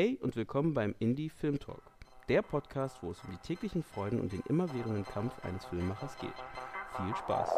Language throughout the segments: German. Hey und willkommen beim Indiefilmtalk, der Podcast, wo es um die täglichen Freuden und den immerwährenden Kampf eines Filmemachers geht. Viel Spaß!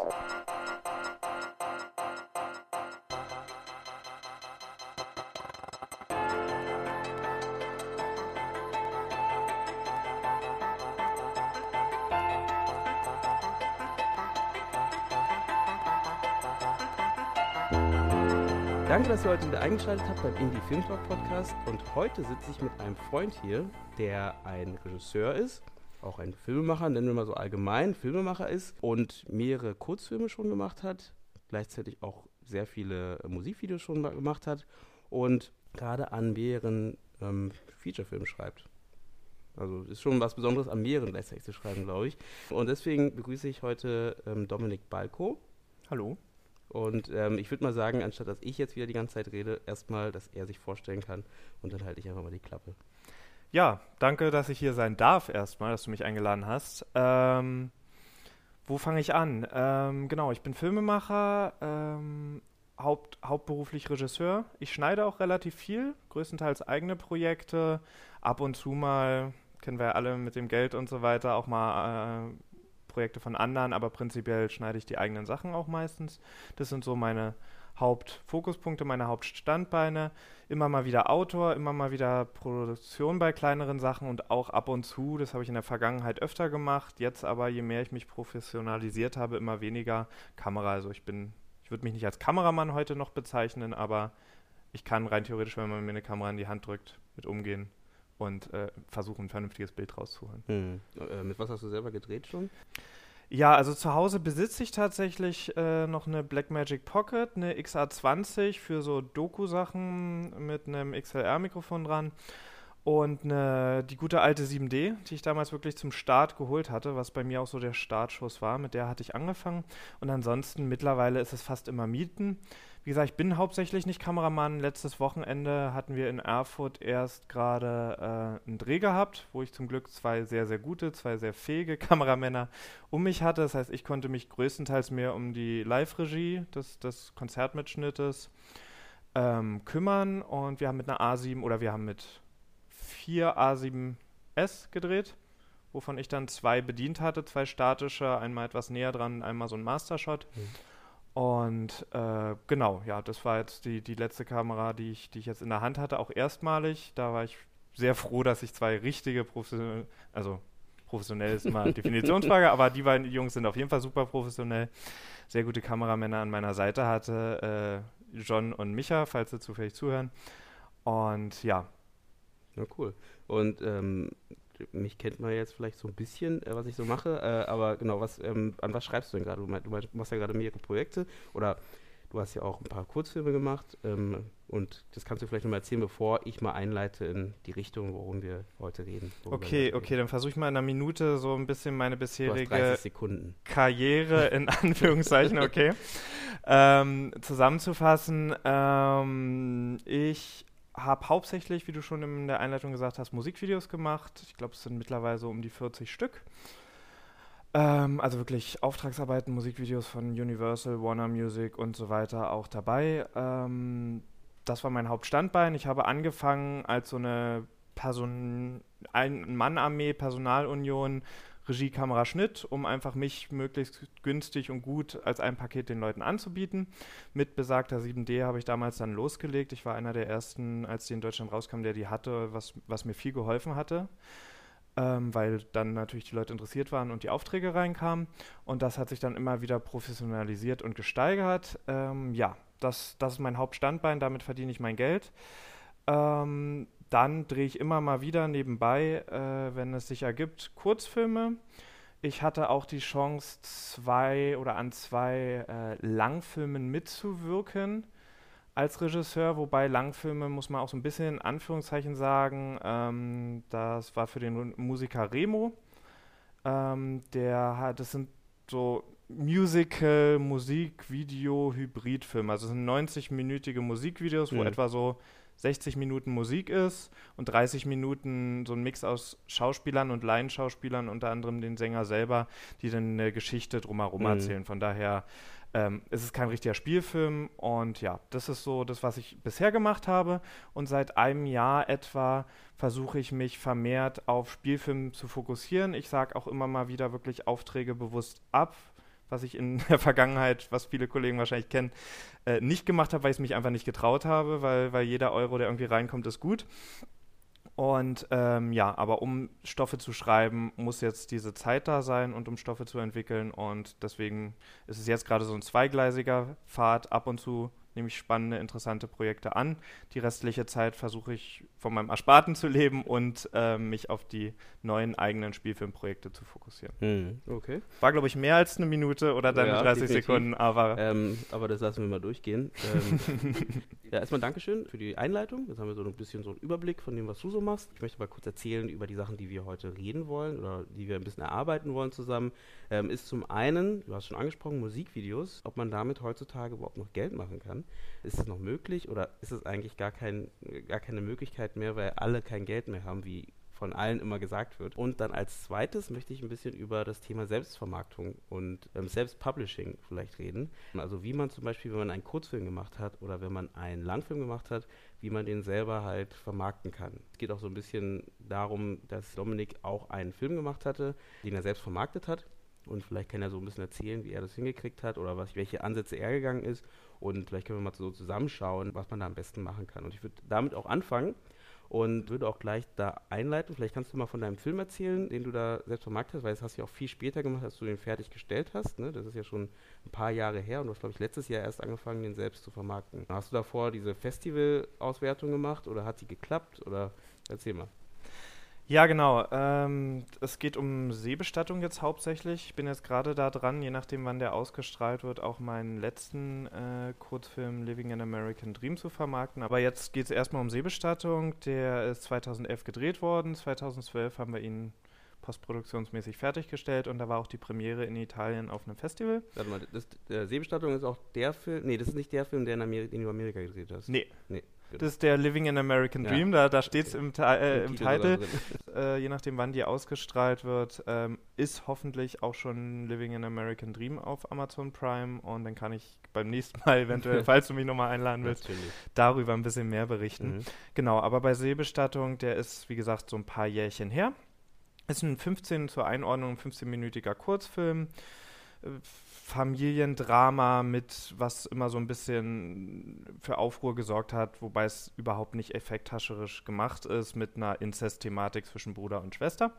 Danke, dass ihr heute wieder eingeschaltet habt beim Indie-Film-Talk-Podcast. Und heute sitze ich mit einem Freund hier, der ein Regisseur ist, auch ein Filmemacher, nennen wir mal so allgemein, Filmemacher ist und mehrere Kurzfilme schon gemacht hat, gleichzeitig auch sehr viele Musikvideos schon gemacht hat und gerade an mehreren Feature-Filmen schreibt. Also ist schon was Besonderes, an mehreren gleichzeitig zu schreiben, glaube ich. Und deswegen begrüße ich heute Dominik Balkow. Hallo. Und ich würde mal sagen, anstatt dass ich jetzt wieder die ganze Zeit rede, erstmal, dass er sich vorstellen kann und dann halte ich einfach mal die Klappe. Ja, danke, dass ich hier sein darf erstmal, dass du mich eingeladen hast. Wo fange ich an? Genau, ich bin Filmemacher, hauptberuflich Regisseur. Ich schneide auch relativ viel, größtenteils eigene Projekte, ab und zu mal, kennen wir ja alle mit dem Geld und so weiter, auch mal Projekte von anderen, aber prinzipiell schneide ich die eigenen Sachen auch meistens. Das sind so meine Hauptfokuspunkte, meine Hauptstandbeine. Immer mal wieder Autor, immer mal wieder Produktion bei kleineren Sachen und auch ab und zu, das habe ich in der Vergangenheit öfter gemacht, jetzt aber, je mehr ich mich professionalisiert habe, immer weniger Kamera. Also ich würde mich nicht als Kameramann heute noch bezeichnen, aber ich kann rein theoretisch, wenn man mir eine Kamera in die Hand drückt, mit umgehen und versuchen, ein vernünftiges Bild rauszuholen. Mit was hast du selber gedreht schon? Ja, also zu Hause besitze ich tatsächlich noch eine Blackmagic Pocket, eine XA20 für so Doku-Sachen mit einem XLR-Mikrofon dran und die gute alte 7D, die ich damals wirklich zum Start geholt hatte, was bei mir auch so der Startschuss war. Mit der hatte ich angefangen und ansonsten mittlerweile ist es fast immer Mieten. Wie gesagt, ich bin hauptsächlich nicht Kameramann. Letztes Wochenende hatten wir in Erfurt erst gerade einen Dreh gehabt, wo ich zum Glück zwei sehr, sehr gute, zwei sehr fähige Kameramänner um mich hatte. Das heißt, ich konnte mich größtenteils mehr um die Live-Regie des Konzertmitschnittes kümmern. Und wir haben mit 4 A7S gedreht, wovon ich dann 2 bedient hatte, 2 statische, einmal etwas näher dran, einmal so ein Mastershot. Mhm. Und genau, ja, das war jetzt die letzte Kamera, die ich jetzt in der Hand hatte, auch erstmalig. Da war ich sehr froh, dass ich 2 richtige professionelle, also professionell ist immer Definitionsfrage, aber die beiden Jungs sind auf jeden Fall super professionell, sehr gute Kameramänner an meiner Seite hatte, John und Micha, falls sie zufällig zuhören. Und ja. Na cool. Und mich kennt man jetzt vielleicht so ein bisschen, was ich so mache, aber genau, an was schreibst du denn gerade? Du machst ja gerade mehrere Projekte oder du hast ja auch ein paar Kurzfilme gemacht und das kannst du vielleicht nochmal erzählen, bevor ich mal einleite in die Richtung, worum wir heute reden. Okay, dann versuche ich mal in einer Minute so ein bisschen meine bisherige Karriere in Anführungszeichen, okay, zusammenzufassen. Ich habe hauptsächlich, wie du schon in der Einleitung gesagt hast, Musikvideos gemacht. Ich glaube, es sind mittlerweile so um die 40 Stück. Also wirklich Auftragsarbeiten, Musikvideos von Universal, Warner Music und so weiter auch dabei. Das war mein Hauptstandbein. Ich habe angefangen als so eine Ein-Mann-Armee, Personalunion, Regie, Kamera, Schnitt, um einfach mich möglichst günstig und gut als ein Paket den Leuten anzubieten. Mit besagter 7D habe ich damals dann losgelegt. Ich war einer der ersten, als die in Deutschland rauskam, der die hatte, was mir viel geholfen hatte, weil dann natürlich die Leute interessiert waren und die Aufträge reinkamen. Und das hat sich dann immer wieder professionalisiert und gesteigert. Ja, das ist mein Hauptstandbein, damit verdiene ich mein Geld. Dann drehe ich immer mal wieder nebenbei, wenn es sich ergibt, Kurzfilme. Ich hatte auch die Chance, an zwei Langfilmen mitzuwirken als Regisseur, wobei Langfilme, muss man auch so ein bisschen in Anführungszeichen sagen, das war für den Musiker Remo. Das sind so Musical, Musik, Video, Hybridfilme. Also es sind 90-minütige Musikvideos, wo etwa so 60 Minuten Musik ist und 30 Minuten so ein Mix aus Schauspielern und Laienschauspielern, unter anderem den Sänger selber, die dann eine Geschichte drumherum erzählen. Von daher ist es kein richtiger Spielfilm und ja, das ist so das, was ich bisher gemacht habe und seit einem Jahr etwa versuche ich mich vermehrt auf Spielfilme zu fokussieren. Ich sage auch immer mal wieder wirklich Aufträge bewusst ab, was ich in der Vergangenheit, was viele Kollegen wahrscheinlich kennen, nicht gemacht habe, weil ich es mich einfach nicht getraut habe, weil jeder Euro, der irgendwie reinkommt, ist gut. Und ja, aber um Stoffe zu schreiben, muss jetzt diese Zeit da sein und um Stoffe zu entwickeln. Und deswegen ist es jetzt gerade so ein zweigleisiger Pfad. Ab und zu nehme ich spannende, interessante Projekte an. Die restliche Zeit versuche ich, von meinem Ersparten zu leben und mich auf die neuen eigenen Spielfilmprojekte zu fokussieren. Mhm. Okay. War, glaube ich, mehr als eine Minute oder dann ja, 30 definitiv. Sekunden. Aber das lassen wir mal durchgehen. Ja, erstmal Dankeschön für die Einleitung. Jetzt haben wir so ein bisschen so einen Überblick von dem, was du so machst. Ich möchte mal kurz erzählen über die Sachen, die wir heute reden wollen oder die wir ein bisschen erarbeiten wollen zusammen. Ist zum einen, du hast schon angesprochen, Musikvideos, ob man damit heutzutage überhaupt noch Geld machen kann. Ist es noch möglich oder ist es eigentlich gar keine Möglichkeit mehr, weil alle kein Geld mehr haben, wie von allen immer gesagt wird? Und dann als zweites möchte ich ein bisschen über das Thema Selbstvermarktung und Selbstpublishing vielleicht reden. Also wie man zum Beispiel, wenn man einen Kurzfilm gemacht hat oder wenn man einen Langfilm gemacht hat, wie man den selber halt vermarkten kann. Es geht auch so ein bisschen darum, dass Dominik auch einen Film gemacht hatte, den er selbst vermarktet hat. Und vielleicht kann er so ein bisschen erzählen, wie er das hingekriegt hat oder welche Ansätze er gegangen ist. Und vielleicht können wir mal so zusammenschauen, was man da am besten machen kann. Und ich würde damit auch anfangen und würde auch gleich da einleiten. Vielleicht kannst du mal von deinem Film erzählen, den du da selbst vermarktet hast, weil das hast du ja auch viel später gemacht, als du den fertiggestellt hast. Ne? Das ist ja schon ein paar Jahre her und du hast, glaube ich, letztes Jahr erst angefangen, den selbst zu vermarkten. Hast du davor diese Festival-Auswertung gemacht oder hat die geklappt? Oder erzähl mal. Ja, genau. Es geht um Seebestattung jetzt hauptsächlich. Ich bin jetzt gerade da dran, je nachdem, wann der ausgestrahlt wird, auch meinen letzten Kurzfilm Living in American Dream zu vermarkten. Aber jetzt geht es erstmal um Seebestattung. Der ist 2011 gedreht worden. 2012 haben wir ihn postproduktionsmäßig fertiggestellt und da war auch die Premiere in Italien auf einem Festival. Warte mal, Seebestattung ist auch der Film? Nee, das ist nicht der Film, der den du in Amerika gedreht hast. Nee. Das ist der Living in American Dream, da steht es im Titel. Je nachdem, wann die ausgestrahlt wird, ist hoffentlich auch schon Living in American Dream auf Amazon Prime. Und dann kann ich beim nächsten Mal eventuell, falls du mich nochmal einladen willst, darüber ein bisschen mehr berichten. Mhm. Genau, aber bei Seebestattung, der ist, wie gesagt, so ein paar Jährchen her. Ist ein 15-minütiger Kurzfilm. Familiendrama mit, was immer so ein bisschen für Aufruhr gesorgt hat, wobei es überhaupt nicht effekthascherisch gemacht ist, mit einer Inzest-Thematik zwischen Bruder und Schwester.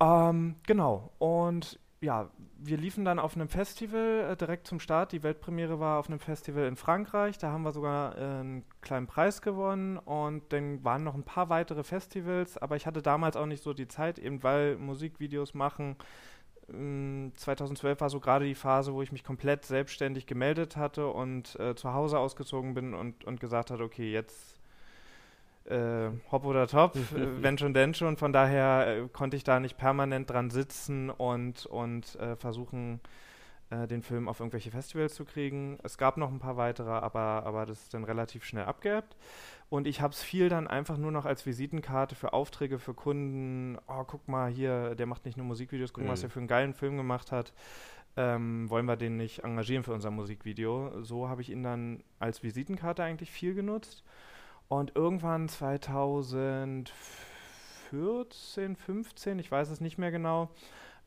Genau, und ja, wir liefen dann auf einem Festival direkt zum Start. Die Weltpremiere war auf einem Festival in Frankreich. Da haben wir sogar einen kleinen Preis gewonnen und dann waren noch ein paar weitere Festivals, aber ich hatte damals auch nicht so die Zeit, eben weil Musikvideos machen, 2012 war so gerade die Phase, wo ich mich komplett selbstständig gemeldet hatte und zu Hause ausgezogen bin und gesagt hatte, okay, jetzt hopp oder top, wenn schon, denn schon. Von daher konnte ich da nicht permanent dran sitzen und versuchen, den Film auf irgendwelche Festivals zu kriegen. Es gab noch ein paar weitere, aber das ist dann relativ schnell abgeebbt. Und ich habe es viel dann einfach nur noch als Visitenkarte für Aufträge, für Kunden. Oh, guck mal hier, der macht nicht nur Musikvideos, guck mal, was der für einen geilen Film gemacht hat. Wollen wir den nicht engagieren für unser Musikvideo? So habe ich ihn dann als Visitenkarte eigentlich viel genutzt. Und irgendwann 2014, 15, ich weiß es nicht mehr genau,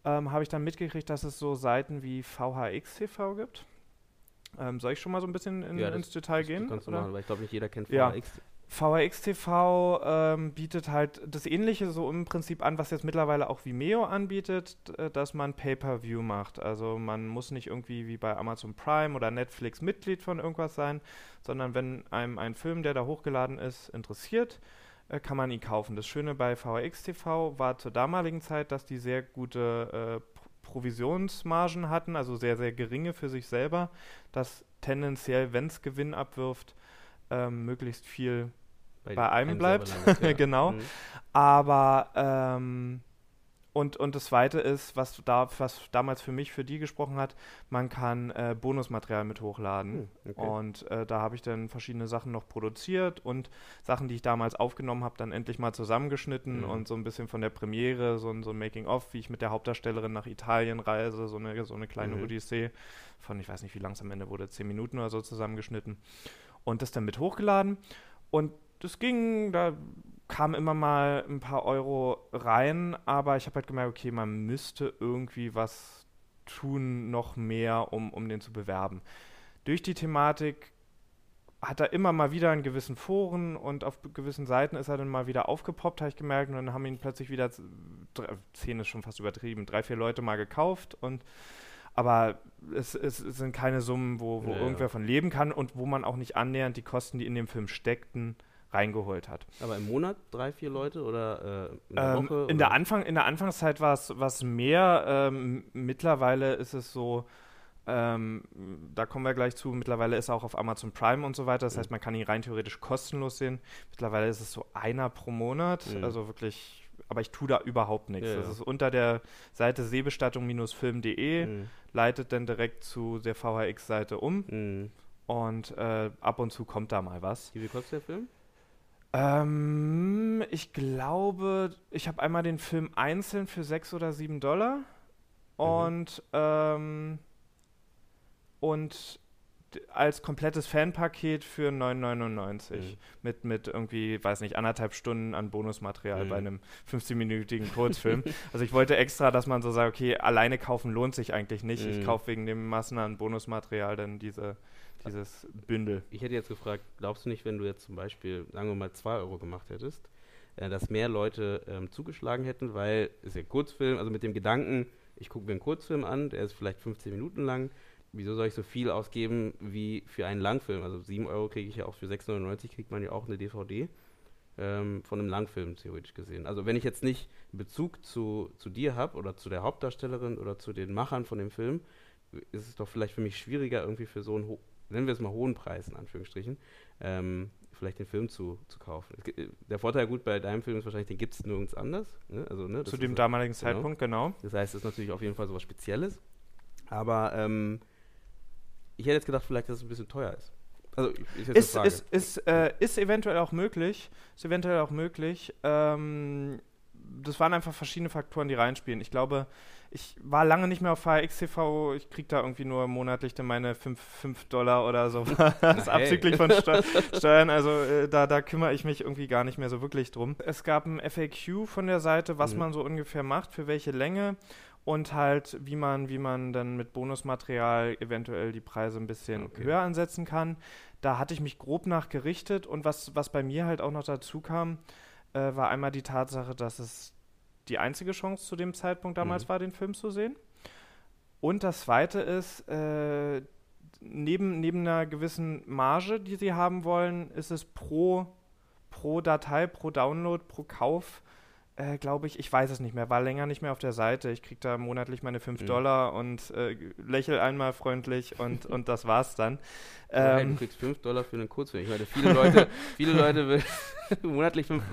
habe ich dann mitgekriegt, dass es so Seiten wie VHX.tv gibt. Soll ich schon mal so ein bisschen ins Detail gehen? Das kannst du machen, weil ich glaube, nicht jeder kennt VHX. Ja. VHX.tv bietet halt das Ähnliche so im Prinzip an, was jetzt mittlerweile auch Vimeo anbietet, dass man Pay-Per-View macht. Also man muss nicht irgendwie wie bei Amazon Prime oder Netflix Mitglied von irgendwas sein, sondern wenn einem ein Film, der da hochgeladen ist, interessiert, kann man ihn kaufen. Das Schöne bei VHX.tv war zur damaligen Zeit, dass die sehr gute Provisionsmargen hatten, also sehr, sehr geringe für sich selber, dass tendenziell, wenn es Gewinn abwirft, möglichst viel bei einem bleibt. Genau. Mhm. Aber Und das Zweite ist, was damals für mich, für die gesprochen hat, man kann Bonusmaterial mit hochladen. Okay. Und da habe ich dann verschiedene Sachen noch produziert und Sachen, die ich damals aufgenommen habe, dann endlich mal zusammengeschnitten und so ein bisschen von der Premiere, so ein Making-of, wie ich mit der Hauptdarstellerin nach Italien reise, so eine kleine Odyssee von, ich weiß nicht, wie lang es am Ende wurde, 10 Minuten oder so zusammengeschnitten. Und das dann mit hochgeladen. Und das ging, da kamen immer mal ein paar Euro rein, aber ich habe halt gemerkt, okay, man müsste irgendwie was tun, noch mehr, um den zu bewerben. Durch die Thematik hat er immer mal wieder in gewissen Foren und auf gewissen Seiten ist er dann mal wieder aufgepoppt, habe ich gemerkt, und dann haben ihn plötzlich wieder, 10 ist schon fast übertrieben, 3-4 Leute mal gekauft und aber es sind keine Summen, wo irgendwer von leben kann und wo man auch nicht annähernd die Kosten, die in dem Film steckten, reingeholt hat. Aber im Monat 3-4 Leute oder in der Woche? Oder? In der Anfangszeit war es was mehr. Mittlerweile ist es so, da kommen wir gleich zu, mittlerweile ist er auch auf Amazon Prime und so weiter. Das heißt, man kann ihn rein theoretisch kostenlos sehen. Mittlerweile ist es so einer pro Monat, also wirklich, aber ich tue da überhaupt nichts. Das ist unter der Seite Seebestattung-film.de, leitet dann direkt zu der VHX-Seite um und ab und zu kommt da mal was. Wie kostet der Film? Ich glaube, ich habe einmal den Film einzeln für $6 oder $7 und als komplettes Fanpaket für $9,99 mit irgendwie, weiß nicht, 1,5 Stunden an Bonusmaterial bei einem 15-minütigen Kurzfilm. Also ich wollte extra, dass man so sagt, okay, alleine kaufen lohnt sich eigentlich nicht. Ich kaufe wegen dem Massen an Bonusmaterial dann dieses Bündel. Ich hätte jetzt gefragt, glaubst du nicht, wenn du jetzt zum Beispiel, sagen wir mal, 2 Euro gemacht hättest, dass mehr Leute zugeschlagen hätten, weil es ist ja ein Kurzfilm, also mit dem Gedanken, ich gucke mir einen Kurzfilm an, der ist vielleicht 15 Minuten lang, wieso soll ich so viel ausgeben wie für einen Langfilm? Also 7 Euro kriege ich ja auch, für 6,99 kriegt man ja auch eine DVD von einem Langfilm, theoretisch gesehen. Also wenn ich jetzt nicht Bezug zu dir habe oder zu der Hauptdarstellerin oder zu den Machern von dem Film, ist es doch vielleicht für mich schwieriger, irgendwie für so einen, nennen wir es mal hohen Preis, in Anführungsstrichen, vielleicht den Film zu kaufen. Der Vorteil gut bei deinem Film ist wahrscheinlich, den gibt es nirgends anders. Ne? Also, ne, zu dem damaligen Zeitpunkt, genau. Das heißt, es ist natürlich auf jeden Fall sowas Spezielles. Aber ich hätte jetzt gedacht, vielleicht, dass es ein bisschen teuer ist. Also ist eventuell auch möglich. Das waren einfach verschiedene Faktoren, die reinspielen. Ich glaube, ich war lange nicht mehr auf VHX.tv. Ich kriege da irgendwie nur monatlich dann meine $5 oder so. Das ist abzüglich von Steuern. Also da kümmere ich mich irgendwie gar nicht mehr so wirklich drum. Es gab ein FAQ von der Seite, was man so ungefähr macht, für welche Länge. Und halt, wie man dann mit Bonusmaterial eventuell die Preise ein bisschen höher ansetzen kann. Da hatte ich mich grob nachgerichtet. Und was bei mir halt auch noch dazu kam, war einmal die Tatsache, dass es die einzige Chance zu dem Zeitpunkt damals war, den Film zu sehen. Und das Zweite ist, neben einer gewissen Marge, die sie haben wollen, ist es pro Datei, pro Download, pro Kauf, glaube ich weiß es nicht mehr, war länger nicht mehr auf der Seite. Ich kriege da monatlich meine $5 und lächel einmal freundlich und das war's dann. Ja, du kriegst $5 für einen Kurzfilm. Ich meine, viele Leute will monatlich $5.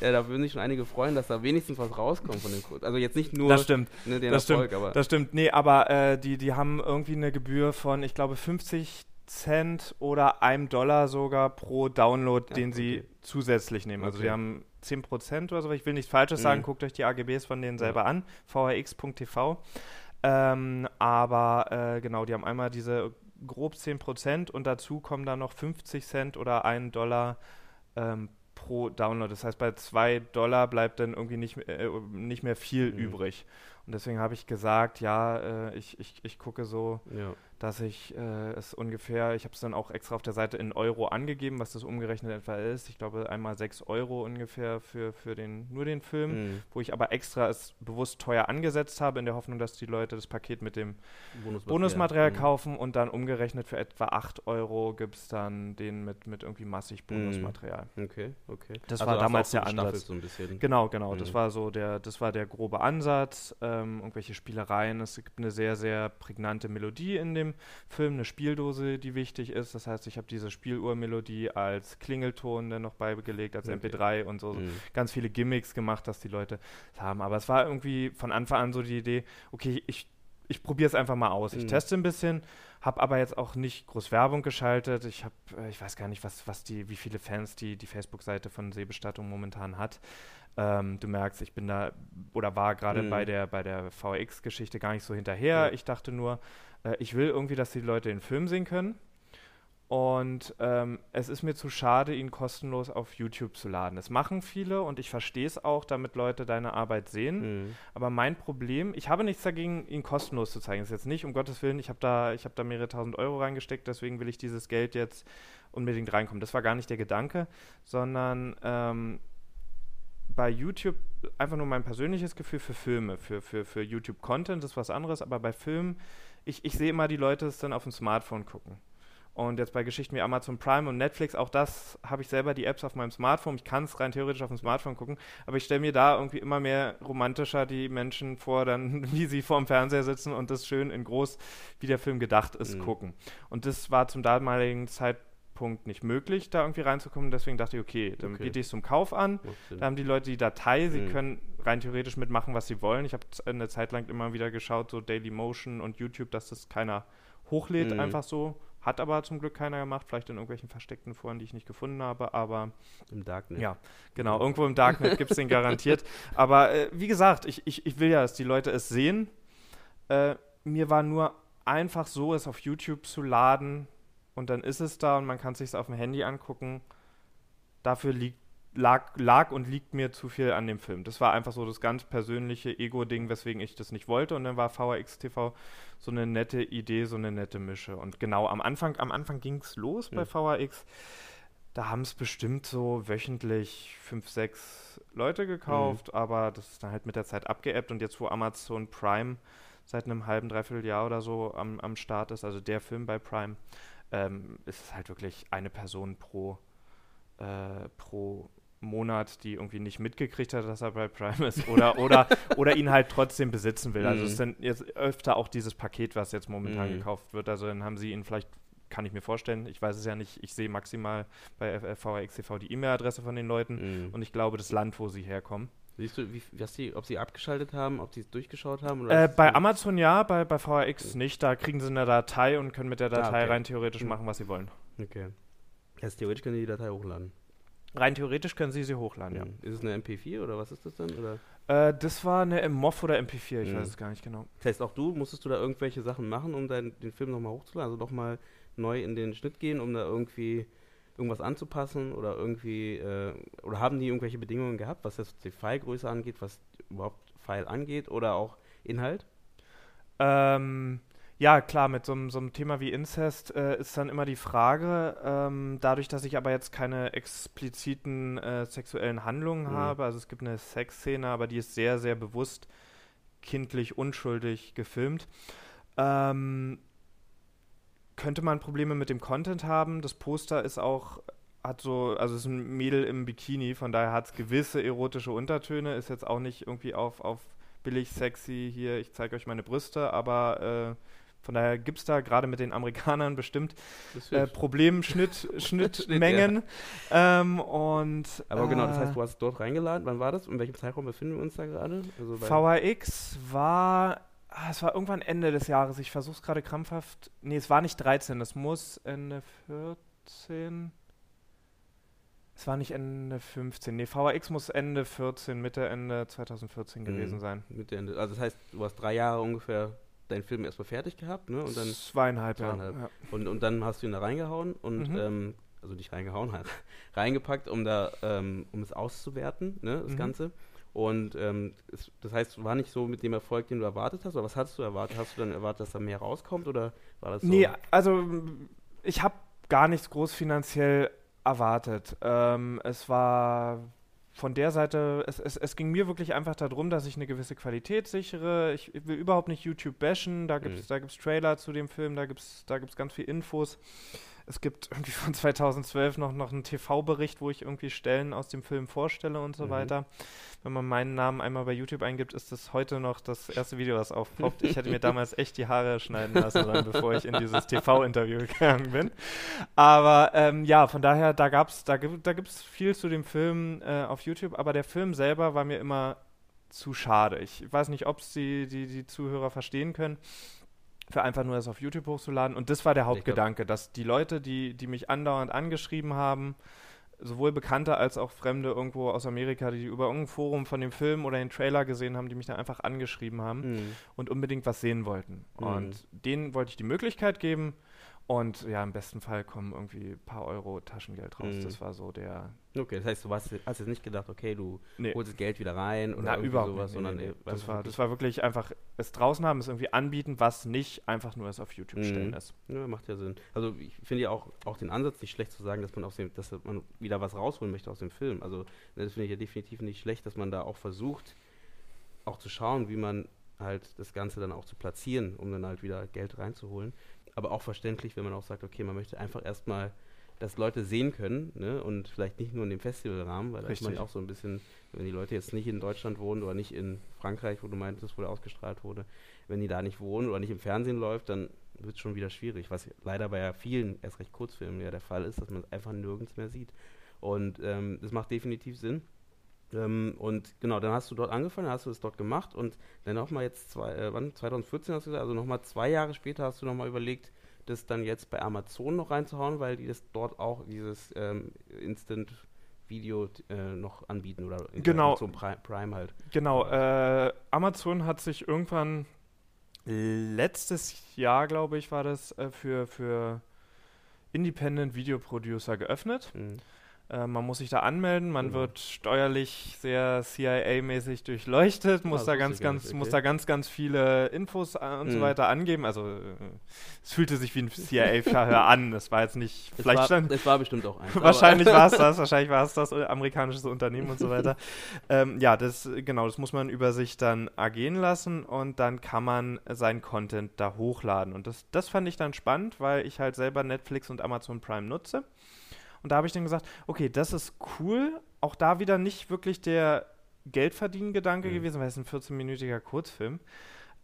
Ja, da würden sich schon einige freuen, dass da wenigstens was rauskommt von dem Kurzfilm. Also jetzt nicht nur den Erfolg. Das stimmt. Nee, aber die haben irgendwie eine Gebühr von, ich glaube, 50 Cent oder $1 sogar pro Download, den sie zusätzlich nehmen. Also sie haben 10% oder so, ich will nichts Falsches sagen, guckt euch die AGBs von denen selber an, vhx.tv, aber genau, die haben einmal diese grob 10% und dazu kommen dann noch 50 Cent oder $1 pro Download, das heißt bei $2 bleibt dann irgendwie nicht mehr viel übrig. Und deswegen habe ich gesagt, ich gucke so, dass ich es ungefähr, ich habe es dann auch extra auf der Seite in Euro angegeben, was das umgerechnet etwa ist. Ich glaube, einmal 6 Euro ungefähr für den Film, wo ich aber extra es bewusst teuer angesetzt habe, in der Hoffnung, dass die Leute das Paket mit dem Bonusmaterial kaufen und dann umgerechnet für etwa 8 Euro gibt es dann den mit irgendwie massig Bonusmaterial. Okay. Das war damals der Ansatz. So ein bisschen. Genau. Das war der grobe Ansatz. irgendwelche Spielereien. Es gibt eine sehr, sehr prägnante Melodie in dem Film, eine Spieldose, die wichtig ist. Das heißt, ich habe diese Spieluhrmelodie als Klingelton dann noch beigelegt, als MP3 und so ganz viele Gimmicks gemacht, dass die Leute das haben. Aber es war irgendwie von Anfang an so die Idee, okay, ich probiere es einfach mal aus. Ich teste ein bisschen, habe aber jetzt auch nicht groß Werbung geschaltet. Ich weiß gar nicht, wie viele Fans die Facebook-Seite von Seebestattung momentan hat. Du merkst, ich bin da oder war gerade bei der VHX-Geschichte gar nicht so hinterher. Ja. Ich dachte nur, ich will irgendwie, dass die Leute den Film sehen können. Und es ist mir zu schade, ihn kostenlos auf YouTube zu laden. Das machen viele und ich verstehe es auch, damit Leute deine Arbeit sehen. Aber mein Problem, ich habe nichts dagegen, ihn kostenlos zu zeigen. Das ist jetzt nicht, um Gottes Willen, ich habe da mehrere tausend Euro reingesteckt, deswegen will ich dieses Geld jetzt unbedingt reinkommen. Das war gar nicht der Gedanke, sondern bei YouTube einfach nur mein persönliches Gefühl für Filme, für YouTube-Content ist was anderes, aber bei Filmen, ich sehe immer, die Leute es dann auf dem Smartphone gucken. Und jetzt bei Geschichten wie Amazon Prime und Netflix, auch das habe ich selber die Apps auf meinem Smartphone. Ich kann es rein theoretisch auf dem Smartphone gucken, aber ich stelle mir da irgendwie immer mehr romantischer die Menschen vor, dann wie sie vorm Fernseher sitzen und das schön in groß, wie der Film gedacht ist, gucken. Und das war zum damaligen Zeitpunkt nicht möglich, da irgendwie reinzukommen. Deswegen dachte ich, okay, dann biete ich es zum Kauf an. Okay. Da haben die Leute die Datei, sie können rein theoretisch mitmachen, was sie wollen. Ich habe eine Zeit lang immer wieder geschaut, so Daily Motion und YouTube, dass das keiner hochlädt, einfach so. Hat aber zum Glück keiner gemacht, vielleicht in irgendwelchen versteckten Foren, die ich nicht gefunden habe, aber... Im Darknet. Ja, genau, irgendwo im Darknet gibt es den garantiert. Aber wie gesagt, ich will ja, dass die Leute es sehen. Mir war nur einfach so, es auf YouTube zu laden und dann ist es da und man kann es sich auf dem Handy angucken. Dafür liegt mir zu viel an dem Film. Das war einfach so das ganz persönliche Ego-Ding, weswegen ich das nicht wollte. Und dann war VHX.tv so eine nette Idee, so eine nette Mische. Und genau, am Anfang ging es los bei VHX. Da haben es bestimmt so wöchentlich 5, 6 Leute gekauft, aber das ist dann halt mit der Zeit abgeebbt. Und jetzt, wo Amazon Prime seit einem halben, dreiviertel Jahr oder so am Start ist, also der Film bei Prime, ist es halt wirklich eine Person pro Monat, die irgendwie nicht mitgekriegt hat, dass er bei Prime ist oder ihn halt trotzdem besitzen will. Also es sind jetzt öfter auch dieses Paket, was jetzt momentan gekauft wird. Also dann haben sie ihn vielleicht, kann ich mir vorstellen, ich weiß es ja nicht, ich sehe maximal bei VHX.tv die E-Mail-Adresse von den Leuten und ich glaube das Land, wo sie herkommen. Siehst du, ob sie abgeschaltet haben, ob sie es durchgeschaut haben? Oder bei Amazon ja, bei VHX nicht. Da kriegen sie eine Datei und können mit der Datei rein theoretisch machen, was sie wollen. Okay. Also theoretisch können sie die Datei hochladen. Rein theoretisch können sie hochladen, ja. Ist es eine MP4 oder was ist das denn? Oder? Das war eine MOV oder MP4, ich weiß es gar nicht genau. Das heißt, auch musstest du da irgendwelche Sachen machen, um den Film nochmal hochzuladen? Also nochmal neu in den Schnitt gehen, um da irgendwie irgendwas anzupassen oder irgendwie, oder haben die irgendwelche Bedingungen gehabt, was jetzt die Filegröße angeht, was überhaupt File angeht oder auch Inhalt? Ja, klar, mit so einem Thema wie Incest ist dann immer die Frage, dadurch, dass ich aber jetzt keine expliziten sexuellen Handlungen habe, also es gibt eine Sexszene, aber die ist sehr, sehr bewusst kindlich unschuldig gefilmt, könnte man Probleme mit dem Content haben. Das Poster ist auch, also es ist ein Mädel im Bikini, von daher hat es gewisse erotische Untertöne, ist jetzt auch nicht irgendwie auf billig, sexy, hier, ich zeige euch meine Brüste, aber... Von daher gibt es da gerade mit den Amerikanern bestimmt Probleme, Schnittmengen. Ja. Aber genau, das heißt, du hast dort reingeladen. Wann war das? In welchem Zeitraum befinden wir uns da gerade? Also VHX war, es war irgendwann Ende des Jahres. Ich versuche es gerade krampfhaft. Nee, es war nicht 13, es muss Ende 14. Es war nicht Ende 15. Nee, VHX muss Ende 14, Ende 2014 gewesen sein. Also das heißt, du hast 3 Jahre ungefähr deinen Film erstmal fertig gehabt, ne? Und dann 2,5 Jahre. Ja. Und dann hast du ihn da reingehauen und also nicht reingehauen, reingepackt, um es auszuwerten, ne? Das Ganze. Und das heißt, war nicht so mit dem Erfolg, den du erwartet hast, oder was hattest du erwartet? Hast du dann erwartet, dass da mehr rauskommt oder war das so? Nee, also ich habe gar nichts groß finanziell erwartet. Es war von der Seite, es ging mir wirklich einfach darum, dass ich eine gewisse Qualität sichere. Ich will überhaupt nicht YouTube bashen, da gibt's Trailer zu dem Film, da gibt's ganz viel Infos. Es gibt irgendwie von 2012 noch einen TV-Bericht, wo ich irgendwie Stellen aus dem Film vorstelle und so weiter. Wenn man meinen Namen einmal bei YouTube eingibt, ist das heute noch das erste Video, was aufpoppt. Ich hätte mir damals echt die Haare schneiden lassen, dann, bevor ich in dieses TV-Interview gegangen bin. Aber ja, von daher, da gibt's viel zu dem Film auf YouTube, aber der Film selber war mir immer zu schade. Ich weiß nicht, ob es die Zuhörer verstehen können, für einfach nur das auf YouTube hochzuladen. Und das war der Hauptgedanke, dass die Leute, die mich andauernd angeschrieben haben, sowohl Bekannte als auch Fremde irgendwo aus Amerika, die über irgendein Forum von dem Film oder den Trailer gesehen haben, die mich dann einfach angeschrieben haben und unbedingt was sehen wollten. Und denen wollte ich die Möglichkeit geben. Und ja, im besten Fall kommen irgendwie ein paar Euro Taschengeld raus. Das war so der... Okay, das heißt, du hast jetzt nicht gedacht, okay, du holst das Geld wieder rein oder überhaupt sowas. Nee. Das war wirklich einfach es draußen haben, es irgendwie anbieten, was nicht einfach nur es auf YouTube stellen ist. Ja, macht ja Sinn. Also ich finde ja auch den Ansatz nicht schlecht zu sagen, dass man wieder was rausholen möchte aus dem Film. Also das finde ich ja definitiv nicht schlecht, dass man da auch versucht, auch zu schauen, wie man halt das Ganze dann auch zu platzieren, um dann halt wieder Geld reinzuholen. Aber auch verständlich, wenn man auch sagt, okay, man möchte einfach erstmal, dass Leute sehen können, ne? Und vielleicht nicht nur in dem Festivalrahmen, weil da ist man auch so ein bisschen, wenn die Leute jetzt nicht in Deutschland wohnen oder nicht in Frankreich, wo du meintest, wo der ausgestrahlt wurde, wenn die da nicht wohnen oder nicht im Fernsehen läuft, dann wird es schon wieder schwierig, was leider bei vielen, erst recht Kurzfilmen ja der Fall ist, dass man es einfach nirgends mehr sieht. Und das macht definitiv Sinn. Und genau, dann hast du dort angefangen, hast du es dort gemacht und dann nochmal jetzt, 2014 hast du gesagt, also nochmal 2 Jahre später hast du nochmal überlegt, das dann jetzt bei Amazon noch reinzuhauen, weil die das dort auch, dieses Instant-Video noch anbieten oder Amazon Prime halt. Genau, Amazon hat sich irgendwann, letztes Jahr glaube ich war das, für Independent-Video-Producer geöffnet. Man muss sich da anmelden, man wird steuerlich sehr CIA-mäßig durchleuchtet, muss da ganz viele Infos und so weiter angeben. Also es fühlte sich wie ein CIA-Verhör an. Das war jetzt nicht. Es war bestimmt auch eins. Wahrscheinlich war es das amerikanisches Unternehmen und so weiter. Ja, das muss man über sich dann ergehen lassen und dann kann man seinen Content da hochladen. Und das fand ich dann spannend, weil ich halt selber Netflix und Amazon Prime nutze. Und da habe ich dann gesagt, okay, das ist cool. Auch da wieder nicht wirklich der Geldverdienen-Gedanke gewesen, weil es ein 14-minütiger Kurzfilm.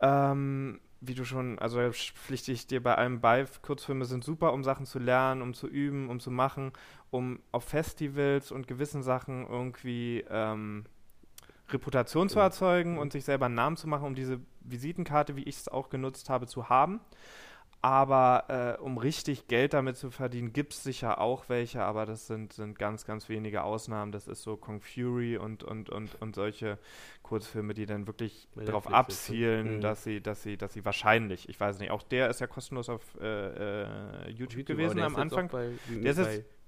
Wie du schon, also da pflichte ich dir bei allem bei, Kurzfilme sind super, um Sachen zu lernen, um zu üben, um zu machen, um auf Festivals und gewissen Sachen irgendwie Reputation zu erzeugen und sich selber einen Namen zu machen, um diese Visitenkarte, wie ich es auch genutzt habe, zu haben. Aber um richtig Geld damit zu verdienen, gibt es sicher auch welche, aber das sind ganz, ganz wenige Ausnahmen. Das ist so Kung Fury und solche Kurzfilme, die dann wirklich darauf abzielen, dass sie wahrscheinlich, ich weiß nicht, auch der ist ja kostenlos auf YouTube gewesen am Anfang.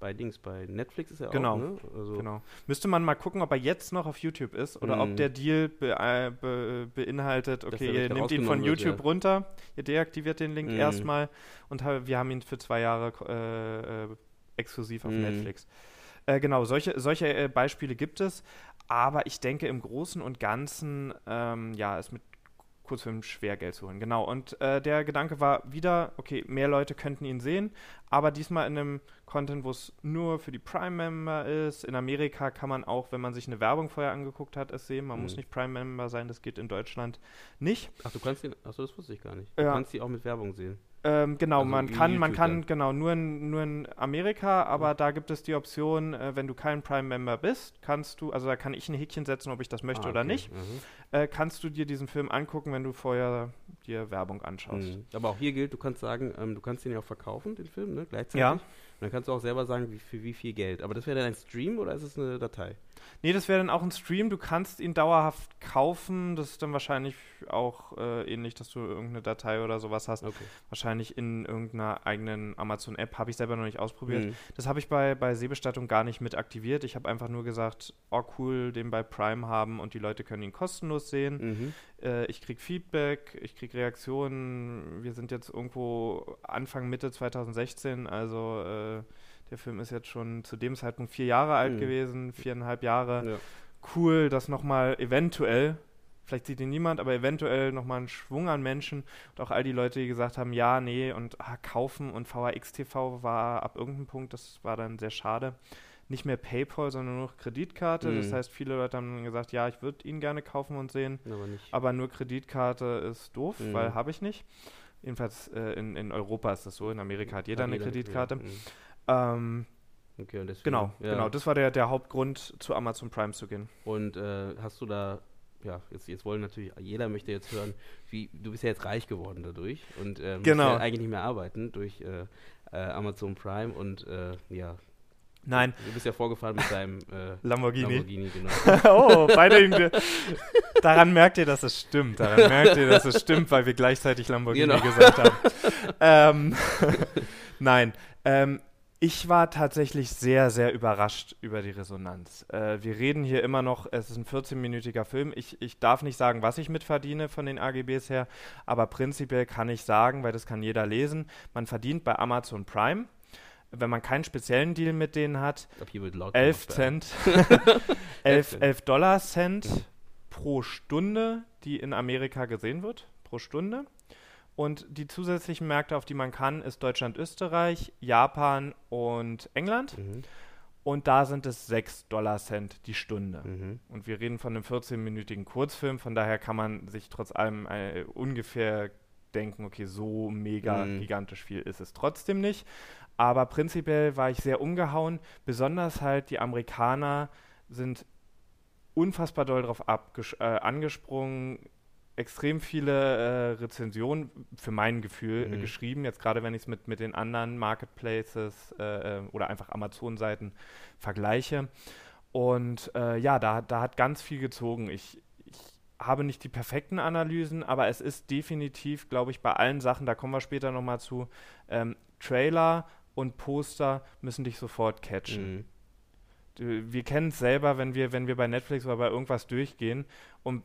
Bei Netflix ist er auch, ne? Also genau. Müsste man mal gucken, ob er jetzt noch auf YouTube ist oder ob der Deal beinhaltet, okay, ihr nehmt ihn von YouTube runter, ihr deaktiviert den Link erstmal und wir haben ihn für 2 Jahre exklusiv auf Netflix. Genau, solche Beispiele gibt es, aber ich denke im Großen und Ganzen, ist mit Kurzfilm schwer Geld zu holen, genau. Und der Gedanke war wieder, okay, mehr Leute könnten ihn sehen, aber diesmal in einem Content, wo es nur für die Prime-Member ist. In Amerika kann man auch, wenn man sich eine Werbung vorher angeguckt hat, es sehen. Man muss nicht Prime-Member sein, das geht in Deutschland nicht. Achso, das wusste ich gar nicht. Du kannst die auch mit Werbung sehen. Genau, also man kann nur in Amerika, aber da gibt es die Option, wenn du kein Prime-Member bist, kannst du, also da kann ich ein Häkchen setzen, ob ich das möchte oder nicht, kannst du dir diesen Film angucken, wenn du vorher dir Werbung anschaust. Aber auch hier gilt, du kannst sagen, du kannst den ja auch verkaufen, den Film, ne, gleichzeitig. Ja. Und dann kannst du auch selber sagen, für wie viel Geld. Aber das wäre dann ein Stream oder ist es eine Datei? Nee, das wäre dann auch ein Stream. Du kannst ihn dauerhaft kaufen. Das ist dann wahrscheinlich auch ähnlich, dass du irgendeine Datei oder sowas hast. Okay. Wahrscheinlich in irgendeiner eigenen Amazon-App. Habe ich selber noch nicht ausprobiert. Das habe ich bei Seebestattung gar nicht mit aktiviert. Ich habe einfach nur gesagt, oh cool, den bei Prime haben und die Leute können ihn kostenlos sehen. Ich kriege Feedback, ich kriege Reaktionen. Wir sind jetzt irgendwo Anfang, Mitte 2016, also der Film ist jetzt schon zu dem Zeitpunkt 4 Jahre alt gewesen, 4,5 Jahre. Ja. Cool, dass nochmal eventuell vielleicht sieht ihn niemand, aber eventuell nochmal einen Schwung an Menschen und auch all die Leute, die gesagt haben, ja, nee und kaufen und VHX.tv war ab irgendeinem Punkt, das war dann sehr schade, nicht mehr PayPal, sondern nur noch Kreditkarte. Mhm. Das heißt, viele Leute haben gesagt, ja, ich würde ihn gerne kaufen und sehen, aber nur Kreditkarte ist doof, weil habe ich nicht. Jedenfalls in Europa ist das so, in Amerika hat jeder eine Kreditkarte. Ja. Okay, und deswegen, genau, das war der Hauptgrund, zu Amazon Prime zu gehen. Und hast du da, ja, jetzt wollen natürlich, jeder möchte jetzt hören, wie, du bist ja jetzt reich geworden dadurch und musst ja eigentlich nicht mehr arbeiten durch Amazon Prime und ja. Nein. Du bist ja vorgefahren mit deinem Lamborghini, genau. Oh, beide. Daran merkt ihr, dass es stimmt. Weil wir gleichzeitig Lamborghini gesagt haben. Nein. Ich war tatsächlich sehr, sehr überrascht über die Resonanz. Wir reden hier immer noch, es ist ein 14-minütiger Film. Ich darf nicht sagen, was ich mitverdiene von den AGBs her, aber prinzipiell kann ich sagen, weil das kann jeder lesen, man verdient bei Amazon Prime, wenn man keinen speziellen Deal mit denen hat, 11 Dollar Cent pro Stunde, die in Amerika gesehen wird, pro Stunde. Und die zusätzlichen Märkte, auf die man kann, ist Deutschland, Österreich, Japan und England. Mhm. Und da sind es 6 Dollar Cent die Stunde. Mhm. Und wir reden von einem 14-minütigen Kurzfilm, von daher kann man sich trotz allem ungefähr denken, okay, so mega gigantisch viel ist es trotzdem nicht. Aber prinzipiell war ich sehr umgehauen. Besonders halt die Amerikaner sind unfassbar doll drauf angesprungen. Extrem viele Rezensionen, für mein Gefühl, geschrieben. Jetzt gerade, wenn ich es mit den anderen Marketplaces oder einfach Amazon-Seiten vergleiche. Und ja, da hat ganz viel gezogen. Ich habe nicht die perfekten Analysen, aber es ist definitiv, glaube ich, bei allen Sachen, da kommen wir später nochmal zu, Trailer und Poster müssen dich sofort catchen. Mhm. Wir kennen es selber, wenn wir bei Netflix oder bei irgendwas durchgehen und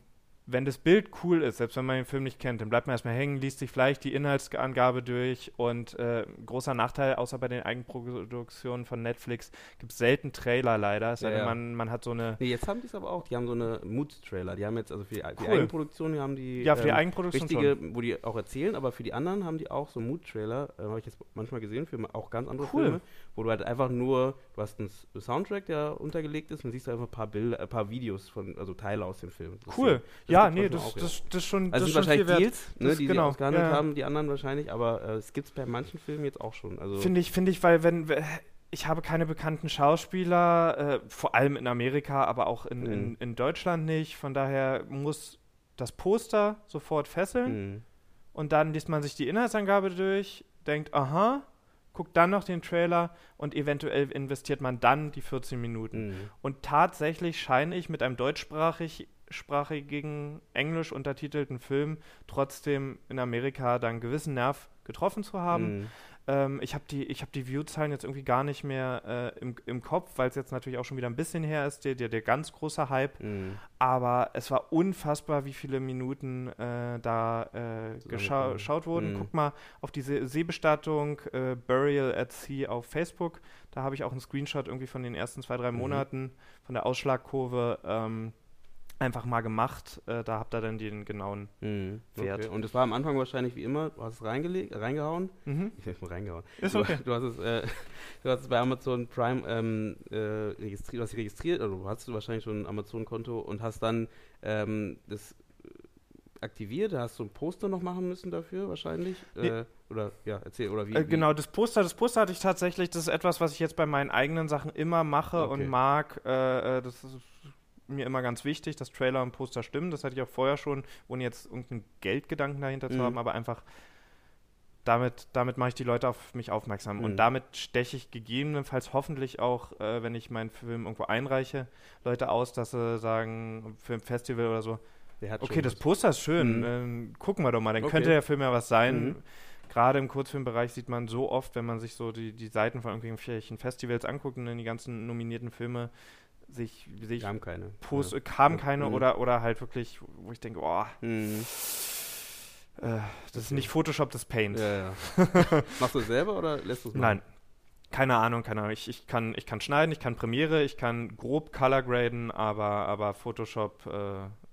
wenn das Bild cool ist, selbst wenn man den Film nicht kennt, dann bleibt man erstmal hängen, liest sich vielleicht die Inhaltsangabe durch und großer Nachteil, außer bei den Eigenproduktionen von Netflix, gibt es selten Trailer leider. Es sei denn, man hat so eine... Nee, jetzt haben die es aber auch, die haben so eine Mood-Trailer, die haben jetzt, also für die Eigenproduktion, die haben die... Ja, für die Eigenproduktion richtige, schon. Wo die auch erzählen, aber für die anderen haben die auch so Mood-Trailer, habe ich jetzt manchmal gesehen, für auch ganz andere Filme, wo du halt einfach nur, du hast einen Soundtrack, der untergelegt ist und siehst einfach ein paar Bilder, ein paar Videos, von, also Teile aus dem Film. Das ist schon wahrscheinlich viel Deals, ne, die sie ausgehandelt haben, die anderen wahrscheinlich, aber es gibt es bei manchen Filmen jetzt auch schon. Also Finde ich, weil ich habe keine bekannten Schauspieler, vor allem in Amerika, aber auch in Deutschland nicht, von daher muss das Poster sofort fesseln und dann liest man sich die Inhaltsangabe durch, denkt, aha, guckt dann noch den Trailer und eventuell investiert man dann die 14 Minuten. Und tatsächlich scheine ich mit einem deutschsprachigen, englisch untertitelten Film trotzdem in Amerika dann einen gewissen Nerv getroffen zu haben. Ich hab die View-Zahlen jetzt irgendwie gar nicht mehr im Kopf, weil es jetzt natürlich auch schon wieder ein bisschen her ist, der ganz große Hype. Aber es war unfassbar, wie viele Minuten geschaut wurden. Guck mal auf die Seebestattung, Burial at Sea auf Facebook. Da habe ich auch einen Screenshot irgendwie von den ersten 2-3 Monaten von der Ausschlagkurve einfach mal gemacht, da habt ihr dann den genauen Wert. Okay. Und es war am Anfang wahrscheinlich wie immer, du hast es reingehauen. Ich sag mal reingehauen. Ist okay. Du hast es bei Amazon Prime registriert, also hast du wahrscheinlich schon ein Amazon-Konto und hast dann das aktiviert, da hast du ein Poster noch machen müssen dafür wahrscheinlich. Nee. Genau, das Poster hatte ich tatsächlich, das ist etwas, was ich jetzt bei meinen eigenen Sachen immer mache und mag. Das ist mir immer ganz wichtig, dass Trailer und Poster stimmen. Das hatte ich auch vorher schon, ohne jetzt irgendeinen Geldgedanken dahinter zu haben, aber einfach damit mache ich die Leute auf mich aufmerksam. Und damit steche ich gegebenenfalls hoffentlich auch, wenn ich meinen Film irgendwo einreiche, Leute aus, dass sie sagen, für ein Festival oder so, okay, das Poster ist schön, gucken wir doch mal, dann könnte der Film ja was sein. Gerade im Kurzfilmbereich sieht man so oft, wenn man sich so die Seiten von irgendwelchen Festivals anguckt und dann die ganzen nominierten Filme kam keine oder halt wirklich, wo ich denke, das ist nicht Photoshop, das Paint. Machst du es selber oder lässt du es machen? Nein, keine Ahnung. Ich kann schneiden, ich kann Premiere, ich kann grob colorgraden, aber Photoshop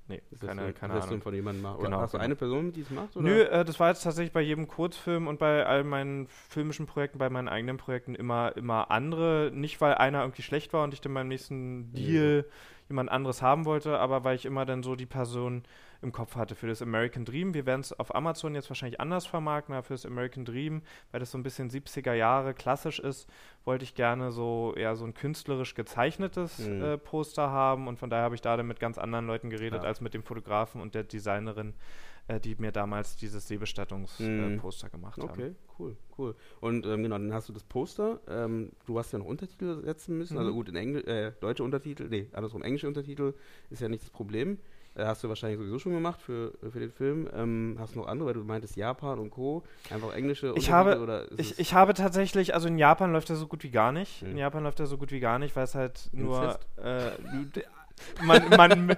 Nee, keine Ahnung. Von jemandem macht. Genau, hast du eine Person, die es macht? Oder? Nö, das war jetzt tatsächlich bei jedem Kurzfilm und bei all meinen filmischen Projekten, bei meinen eigenen Projekten immer andere. Nicht, weil einer irgendwie schlecht war und ich dann beim nächsten Deal jemand anderes haben wollte, aber weil ich immer dann so die Person im Kopf hatte. Für das American Dream, wir werden es auf Amazon jetzt wahrscheinlich anders vermarkten, aber für das American Dream, weil das so ein bisschen 70er Jahre klassisch ist, wollte ich gerne so eher so ein künstlerisch gezeichnetes Poster haben, und von daher habe ich da dann mit ganz anderen Leuten geredet, als mit dem Fotografen und der Designerin, die mir damals dieses Seebestattungsposter gemacht haben. Okay, cool. Und genau, dann hast du das Poster. Du hast ja noch Untertitel setzen müssen. Also gut, in deutsche Untertitel, englische Untertitel ist ja nicht das Problem. Hast du wahrscheinlich sowieso schon gemacht für den Film. Hast du noch andere, weil du meintest Japan und Co. Einfach englische Untertitel? Ich habe tatsächlich, also in Japan läuft das so gut wie gar nicht. In Japan läuft das so gut wie gar nicht, weil es halt nur... Man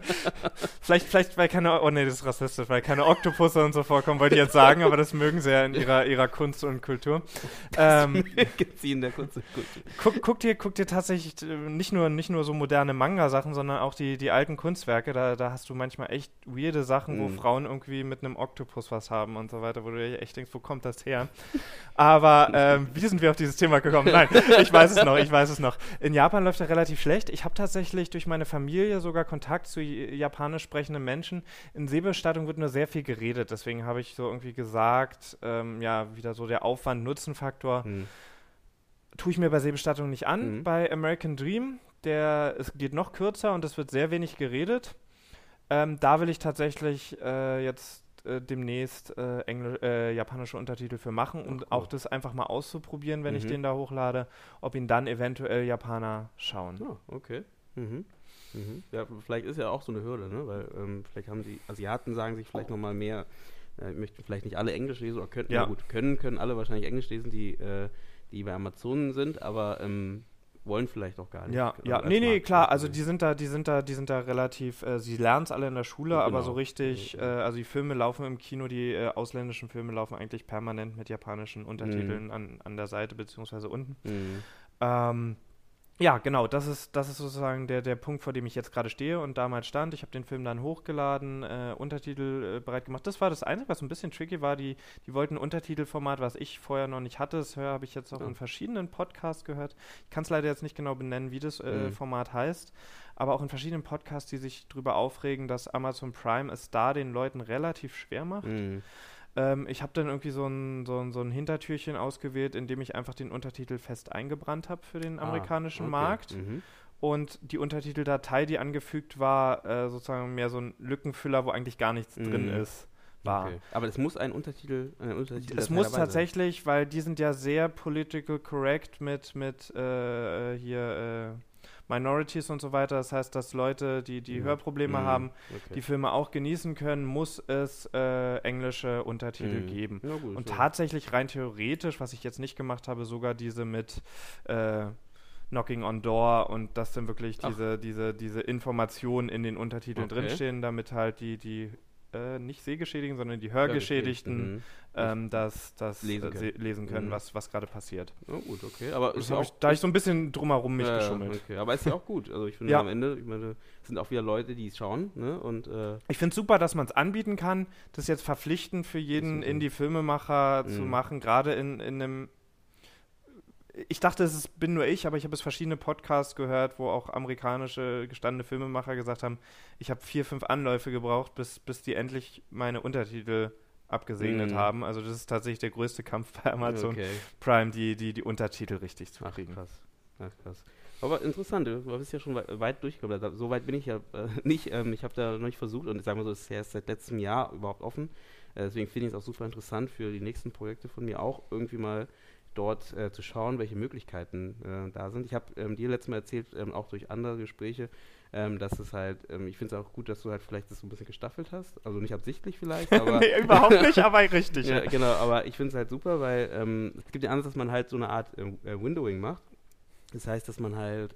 vielleicht, weil keine, oh nee, das ist rassistisch, weil keine Oktopusse und so vorkommen, wollte ich jetzt sagen, aber das mögen sie ja in ihrer Kunst und Kultur. Sie in der Kunst und Kultur. Guck dir tatsächlich nicht nur so moderne Manga-Sachen, sondern auch die alten Kunstwerke, da hast du manchmal echt weirde Sachen, wo Frauen irgendwie mit einem Oktopus was haben und so weiter, wo du dir echt denkst, wo kommt das her? Aber wie sind wir auf dieses Thema gekommen? Nein, ich weiß es noch. In Japan läuft er relativ schlecht. Ich habe tatsächlich durch meine Familie sogar Kontakt zu japanisch sprechenden Menschen. In Seebestattung wird nur sehr viel geredet, deswegen habe ich so irgendwie gesagt, wieder so der Aufwand-Nutzen-Faktor tue ich mir bei Seebestattung nicht an. Bei American Dream, es geht noch kürzer und es wird sehr wenig geredet. Da will ich tatsächlich demnächst japanische Untertitel für machen, um auch das einfach mal auszuprobieren, wenn ich den da hochlade, ob ihn dann eventuell Japaner schauen. Ja, okay. Ja, vielleicht ist ja auch so eine Hürde, ne? Weil vielleicht haben die Asiaten, sagen sich vielleicht nochmal mehr, möchten vielleicht nicht alle Englisch lesen, oder könnten, können alle wahrscheinlich Englisch lesen, die bei Amazon sind, aber wollen vielleicht auch gar nicht. Klar, also die sind da relativ, sie lernen es alle in der Schule, ja, genau. Aber so richtig, also die Filme laufen im Kino, die ausländischen Filme laufen eigentlich permanent mit japanischen Untertiteln an der Seite, beziehungsweise unten. Ja, genau, das ist sozusagen der Punkt, vor dem ich jetzt gerade stehe und damals stand. Ich habe den Film dann hochgeladen, Untertitel bereit gemacht. Das war das Einzige, was ein bisschen tricky war. Die wollten ein Untertitelformat, was ich vorher noch nicht hatte. Das habe ich jetzt auch in verschiedenen Podcasts gehört. Ich kann es leider jetzt nicht genau benennen, wie das Format heißt. Aber auch in verschiedenen Podcasts, die sich darüber aufregen, dass Amazon Prime es da den Leuten relativ schwer macht. Ich habe dann irgendwie so ein Hintertürchen ausgewählt, in dem ich einfach den Untertitel fest eingebrannt habe für den amerikanischen Markt. Und die Untertiteldatei, die angefügt war, sozusagen mehr so ein Lückenfüller, wo eigentlich gar nichts drin ist. Okay. Aber es muss ein Untertitel es muss tatsächlich sein, weil die sind ja sehr political correct mit Minorities und so weiter, das heißt, dass Leute, die Hörprobleme haben, die Filme auch genießen können, muss es englische Untertitel geben. Ja, gut, und tatsächlich rein theoretisch, was ich jetzt nicht gemacht habe, sogar diese mit Knocking on Door und dass dann wirklich diese Informationen in den Untertiteln drinstehen, damit halt die nicht sehgeschädigten, sondern die Hörgeschädigten das lesen können, was gerade passiert. Oh, gut, okay. Aber da ich so ein bisschen drumherum mich geschummelt. Okay. Aber ist ja auch gut. Also ich finde am Ende, es sind auch wieder Leute, die es schauen. Ne? Und, ich finde es super, dass man es anbieten kann, das jetzt verpflichtend für jeden Indie-Filmemacher zu machen, gerade in einem... Ich dachte, bin nur ich, aber ich habe es verschiedene Podcasts gehört, wo auch amerikanische gestandene Filmemacher gesagt haben, ich habe 4, 5 Anläufe gebraucht, bis die endlich meine Untertitel abgesegnet haben. Also das ist tatsächlich der größte Kampf bei Amazon Prime, die Untertitel richtig zu kriegen. Ach, krass. Aber interessant, du bist ja schon weit durchgeblättert. So weit bin ich ja nicht. Ich habe da noch nicht versucht und ich sage mal so, das ist ja erst seit letztem Jahr überhaupt offen. Deswegen finde ich es auch super interessant für die nächsten Projekte von mir auch irgendwie mal dort zu schauen, welche Möglichkeiten da sind. Ich habe dir letztes Mal erzählt, auch durch andere Gespräche, dass es halt, ich finde es auch gut, dass du halt vielleicht das so ein bisschen gestaffelt hast. Also nicht absichtlich vielleicht, aber... Nee, überhaupt nicht, aber richtig. Ja, genau, aber ich finde es halt super, weil es gibt ja anders, dass man halt so eine Art Windowing macht. Das heißt, dass man halt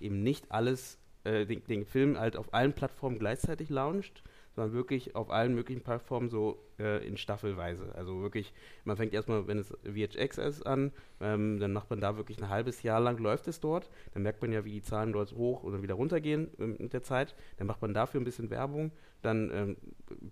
eben nicht alles, den Film halt auf allen Plattformen gleichzeitig launcht, sondern wirklich auf allen möglichen Plattformen so in Staffelweise. Also wirklich, man fängt erstmal, wenn es VHX ist, an, dann macht man da wirklich ein halbes Jahr lang, läuft es dort, dann merkt man ja, wie die Zahlen dort hoch oder wieder runtergehen mit der Zeit, dann macht man dafür ein bisschen Werbung, dann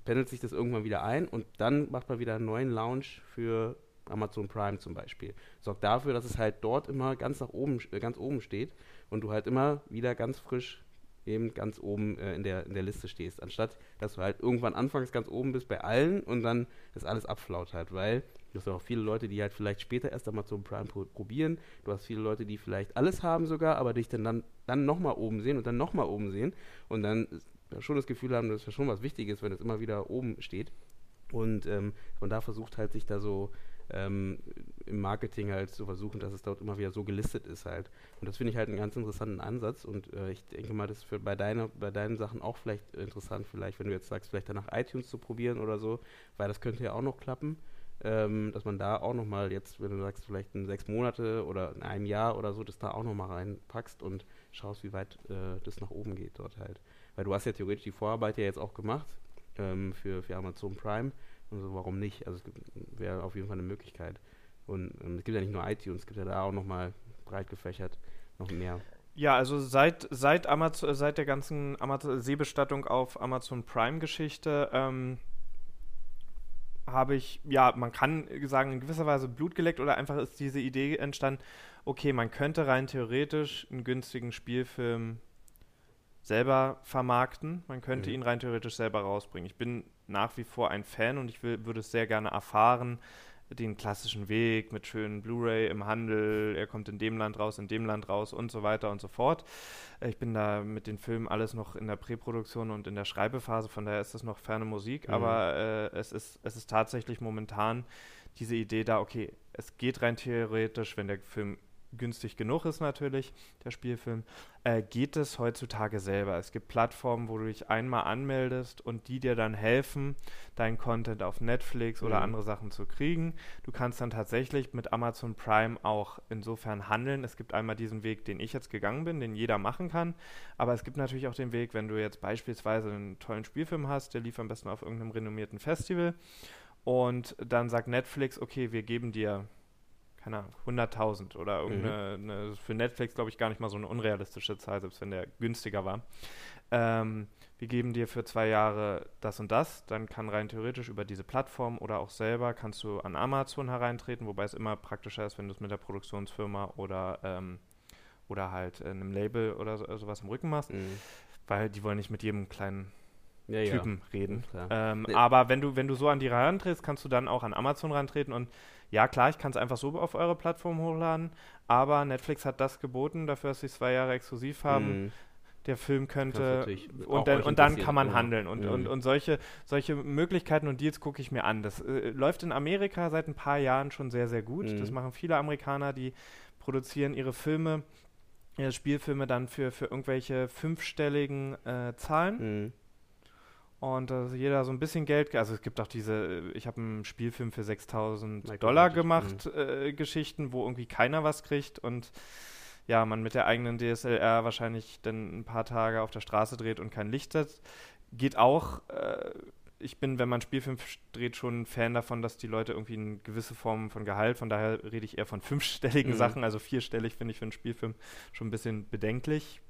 pendelt sich das irgendwann wieder ein und dann macht man wieder einen neuen Launch für Amazon Prime zum Beispiel. Sorgt dafür, dass es halt dort immer ganz nach oben, ganz oben steht und du halt immer wieder ganz frisch eben ganz oben in der Liste stehst, anstatt dass du halt irgendwann anfangs ganz oben bist bei allen und dann das alles abflaut halt, weil du hast auch viele Leute, die halt vielleicht später erst Amazon Prime probieren, du hast viele Leute, die vielleicht alles haben sogar, aber dich dann nochmal oben sehen und dann nochmal oben sehen und dann schon das Gefühl haben, dass das schon was Wichtiges, wenn das immer wieder oben steht und man da versucht halt sich da so im Marketing halt zu versuchen, dass es dort immer wieder so gelistet ist halt. Und das finde ich halt einen ganz interessanten Ansatz und ich denke mal, das ist für bei deinen Sachen auch vielleicht interessant, vielleicht wenn du jetzt sagst, vielleicht danach iTunes zu probieren oder so, weil das könnte ja auch noch klappen, dass man da auch nochmal jetzt, wenn du sagst, vielleicht in 6 Monate oder in einem Jahr oder so, das da auch nochmal reinpackst und schaust, wie weit das nach oben geht dort halt. Weil du hast ja theoretisch die Vorarbeit ja jetzt auch gemacht für Amazon Prime. Also warum nicht? Also es wäre auf jeden Fall eine Möglichkeit. Und es gibt ja nicht nur iTunes, es gibt ja da auch nochmal breit gefächert noch mehr. Ja, also seit der ganzen Seebestattung auf Amazon Prime-Geschichte habe ich, ja, man kann sagen, in gewisser Weise Blut geleckt oder einfach ist diese Idee entstanden, okay, man könnte rein theoretisch einen günstigen Spielfilm selber vermarkten, man könnte ihn rein theoretisch selber rausbringen. Ich bin nach wie vor ein Fan und ich würde es sehr gerne erfahren, den klassischen Weg mit schönen Blu-ray im Handel, er kommt in dem Land raus und so weiter und so fort. Ich bin da mit den Filmen alles noch in der Präproduktion und in der Schreibephase, von daher ist das noch ferne Musik, aber es ist tatsächlich momentan diese Idee da, okay, es geht rein theoretisch, wenn der Film günstig genug ist natürlich, der Spielfilm, geht es heutzutage selber. Es gibt Plattformen, wo du dich einmal anmeldest und die dir dann helfen, deinen Content auf Netflix oder andere Sachen zu kriegen. Du kannst dann tatsächlich mit Amazon Prime auch insofern handeln. Es gibt einmal diesen Weg, den ich jetzt gegangen bin, den jeder machen kann, aber es gibt natürlich auch den Weg, wenn du jetzt beispielsweise einen tollen Spielfilm hast, der lief am besten auf irgendeinem renommierten Festival und dann sagt Netflix, okay, wir geben dir 100.000 oder irgendeine, für Netflix glaube ich gar nicht mal so eine unrealistische Zahl, selbst wenn der günstiger war. Wir geben dir für 2 Jahre das und das, dann kann rein theoretisch über diese Plattform oder auch selber kannst du an Amazon hereintreten, wobei es immer praktischer ist, wenn du es mit der Produktionsfirma oder halt einem Label oder sowas im Rücken machst, weil die wollen nicht mit jedem kleinen Typen reden. Aber wenn du so an die herantrittst, kannst du dann auch an Amazon herantreten und ja, klar, ich kann es einfach so auf eure Plattform hochladen, aber Netflix hat das geboten, dafür, dass sie 2 Jahre exklusiv haben. Der Film könnte und dann kann man handeln und solche Möglichkeiten und Deals gucke ich mir an. Das läuft in Amerika seit ein paar Jahren schon sehr, sehr gut. Das machen viele Amerikaner, die produzieren ihre Filme, ihre Spielfilme dann für irgendwelche 5-stelligen Zahlen. Und jeder so ein bisschen Geld, also es gibt auch diese, ich habe einen Spielfilm für $6.000 gemacht, Geschichten, wo irgendwie keiner was kriegt und ja, man mit der eigenen DSLR wahrscheinlich dann ein paar Tage auf der Straße dreht und kein Licht hat. Geht auch, ich bin, wenn man Spielfilm dreht, schon ein Fan davon, dass die Leute irgendwie eine gewisse Form von Gehalt, von daher rede ich eher von 5-stelligen Sachen, also 4-stellig finde ich für einen Spielfilm schon ein bisschen bedenklich.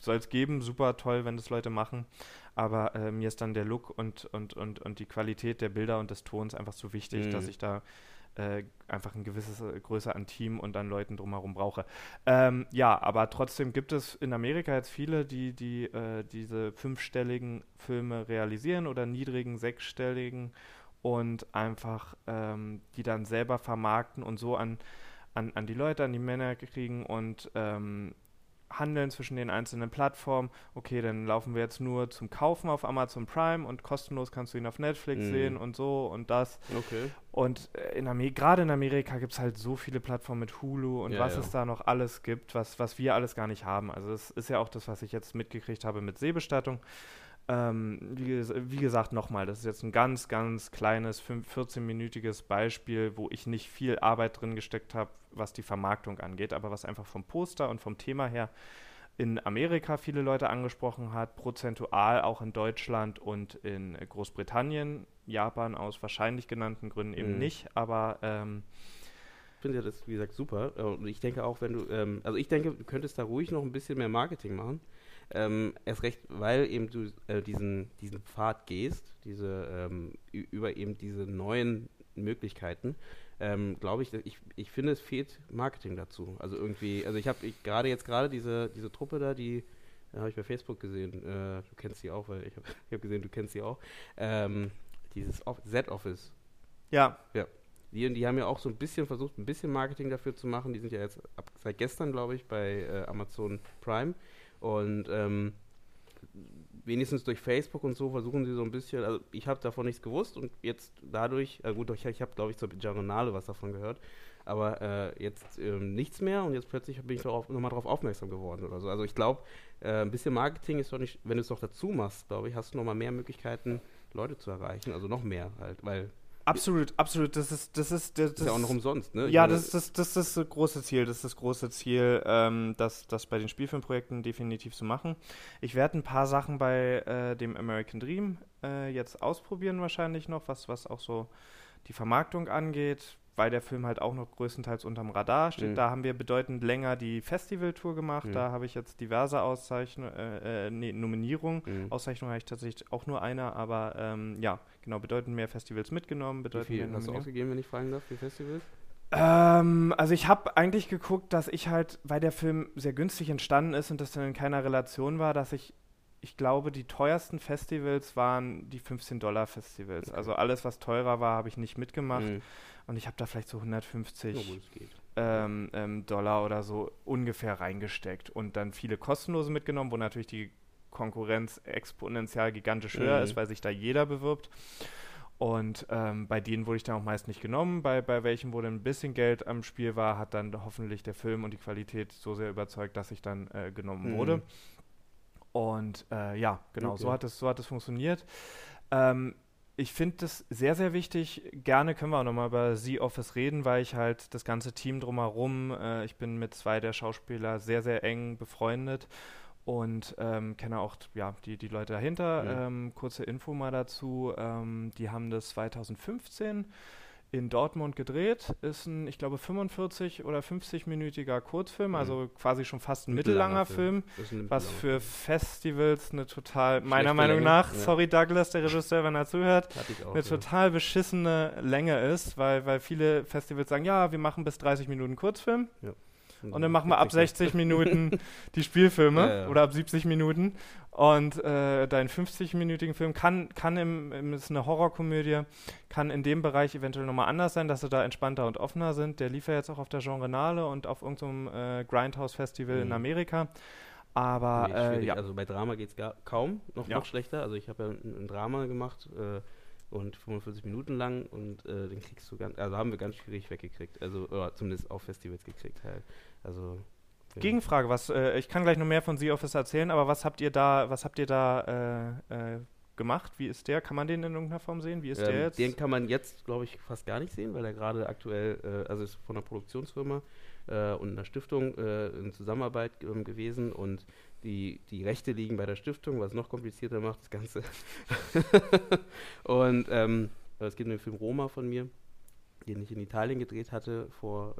Soll es geben, super toll, wenn das Leute machen, aber mir ist dann der Look und die Qualität der Bilder und des Tons einfach so wichtig, dass ich da einfach ein gewisses Größe an Team und an Leuten drumherum brauche. Ja, aber trotzdem gibt es in Amerika jetzt viele, die diese 5-stelligen Filme realisieren oder niedrigen 6-stelligen und einfach die dann selber vermarkten und so an die Leute, an die Männer kriegen und handeln zwischen den einzelnen Plattformen. Okay, dann laufen wir jetzt nur zum Kaufen auf Amazon Prime und kostenlos kannst du ihn auf Netflix sehen und so und das. Okay. Und gerade in Amerika gibt es halt so viele Plattformen mit Hulu und es da noch alles gibt, was wir alles gar nicht haben. Also es ist ja auch das, was ich jetzt mitgekriegt habe mit Seebestattung. Wie gesagt, nochmal, das ist jetzt ein ganz, ganz kleines 14-minütiges Beispiel, wo ich nicht viel Arbeit drin gesteckt habe, was die Vermarktung angeht, aber was einfach vom Poster und vom Thema her in Amerika viele Leute angesprochen hat, prozentual auch in Deutschland und in Großbritannien, Japan aus wahrscheinlich genannten Gründen eben nicht, aber ich finde ja das, wie gesagt, super. Und ich denke auch, wenn du, du könntest da ruhig noch ein bisschen mehr Marketing machen. Erst recht, weil eben du diesen Pfad gehst, über eben diese neuen Möglichkeiten, glaube ich, ich finde, es fehlt Marketing dazu. Also irgendwie, also ich habe gerade diese Truppe da, die habe ich bei Facebook gesehen, du kennst die auch, weil ich hab gesehen, du kennst die auch, dieses Z-Office. Ja. Die haben ja auch so ein bisschen versucht, ein bisschen Marketing dafür zu machen. Die sind ja jetzt seit gestern, glaube ich, bei Amazon Prime. Und wenigstens durch Facebook und so versuchen sie so ein bisschen, also ich habe davon nichts gewusst und jetzt dadurch, gut, ich habe, glaube ich, zur Diagonale was davon gehört, aber jetzt nichts mehr und jetzt plötzlich bin ich nochmal drauf aufmerksam geworden oder so. Also ich glaube, ein bisschen Marketing ist doch nicht, wenn du es doch dazu machst, glaube ich, hast du nochmal mehr Möglichkeiten, Leute zu erreichen, also noch mehr halt, weil... Absolut. Das ist ja auch noch umsonst, ne? Ja, das ist das große Ziel. Das ist das große Ziel, das bei den Spielfilmprojekten definitiv zu machen. Ich werde ein paar Sachen bei dem American Dream jetzt ausprobieren wahrscheinlich noch, was auch so die Vermarktung angeht, weil der Film halt auch noch größtenteils unterm Radar steht. Mhm. Da haben wir bedeutend länger die Festivaltour gemacht. Mhm. Da habe ich jetzt diverse Nominierungen. Mhm. Auszeichnungen habe ich tatsächlich auch nur eine, aber bedeutend mehr Festivals mitgenommen. Wie viel hast du ausgegeben, wenn ich fragen darf, für Festivals? Also ich habe eigentlich geguckt, dass ich halt, weil der Film sehr günstig entstanden ist und das dann in keiner Relation war, dass ich glaube, die teuersten Festivals waren die $15-Festivals. Okay. Also alles, was teurer war, habe ich nicht mitgemacht. Mhm. Und ich habe da vielleicht so 150 $150 oder so ungefähr reingesteckt. Und dann viele kostenlose mitgenommen, wo natürlich die Konkurrenz exponentiell gigantisch höher ist, weil sich da jeder bewirbt. Und bei denen wurde ich dann auch meist nicht genommen. Bei welchen, wo dann ein bisschen Geld am Spiel war, hat dann hoffentlich der Film und die Qualität so sehr überzeugt, dass ich dann genommen wurde. Und okay. So hat es funktioniert. Ich finde das sehr, sehr wichtig. Gerne können wir auch nochmal über Z-Office reden, weil ich halt das ganze Team drumherum, ich bin mit zwei der Schauspieler sehr, sehr eng befreundet und kenne auch die Leute dahinter. Ja. Kurze Info mal dazu. Die haben das 2015 in Dortmund gedreht, ist ein, ich glaube, 45- oder 50-minütiger Kurzfilm, also quasi schon fast ein mittellanger Film, was für Festivals eine total, meiner Meinung nach, sorry Douglas, der Regisseur, wenn er zuhört, total beschissene Länge ist, weil viele Festivals sagen, ja, wir machen bis 30 Minuten Kurzfilm. Ja. Und dann machen wir ab 60 Minuten die Spielfilme oder ab 70 Minuten. Und dein 50-minütigen Film ist eine Horrorkomödie, kann in dem Bereich eventuell nochmal anders sein, dass sie da entspannter und offener sind. Der lief ja jetzt auch auf der Genrenale und auf irgendeinem Grindhouse-Festival in Amerika. Aber also bei Drama geht es kaum, noch schlechter. Also ich habe ja ein Drama gemacht und 45 Minuten lang und den kriegst du haben wir ganz schwierig weggekriegt, oder zumindest auf Festivals gekriegt halt. Also Gegenfrage, ich kann gleich noch mehr von Z-Office erzählen, aber was habt ihr da gemacht? Wie ist der? Kann man den in irgendeiner Form sehen? Wie ist der jetzt? Den kann man jetzt, glaube ich, fast gar nicht sehen, weil er gerade aktuell, ist von einer Produktionsfirma und einer Stiftung in Zusammenarbeit gewesen und die Rechte liegen bei der Stiftung, was noch komplizierter macht, das Ganze. Und es gibt den Film Roma von mir, den ich in Italien gedreht hatte vor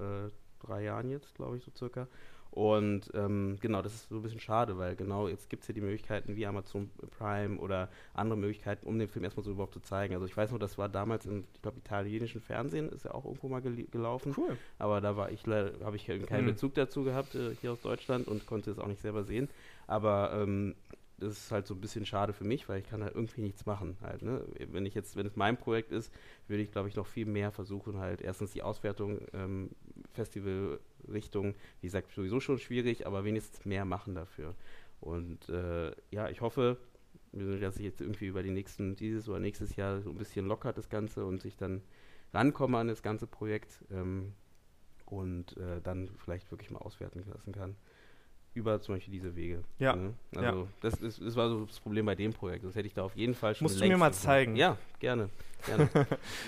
3 Jahren jetzt, glaube ich, so circa. Und das ist so ein bisschen schade, weil jetzt gibt es ja die Möglichkeiten wie Amazon Prime oder andere Möglichkeiten, um den Film erstmal so überhaupt zu zeigen. Also ich weiß noch, das war damals im italienischen Fernsehen, ist ja auch irgendwo mal gelaufen. Cool. Aber da habe ich keinen Bezug dazu gehabt, hier aus Deutschland und konnte es auch nicht selber sehen. Aber das ist halt so ein bisschen schade für mich, weil ich kann halt irgendwie nichts machen halt, ne? Wenn es mein Projekt ist, würde ich, glaube ich, noch viel mehr versuchen halt erstens die Auswertung, Festivalrichtung, wie gesagt, sowieso schon schwierig, aber wenigstens mehr machen dafür. Und ich hoffe, dass sich jetzt irgendwie über dieses oder nächstes Jahr so ein bisschen lockert das Ganze und ich dann rankomme an das ganze Projekt dann vielleicht wirklich mal auswerten lassen kann. über zum Beispiel diese Wege. Ja. Ne? Also das war so das Problem bei dem Projekt. Das hätte ich da auf jeden Fall schon längst. Musst du mir mal zeigen. Ja, gerne.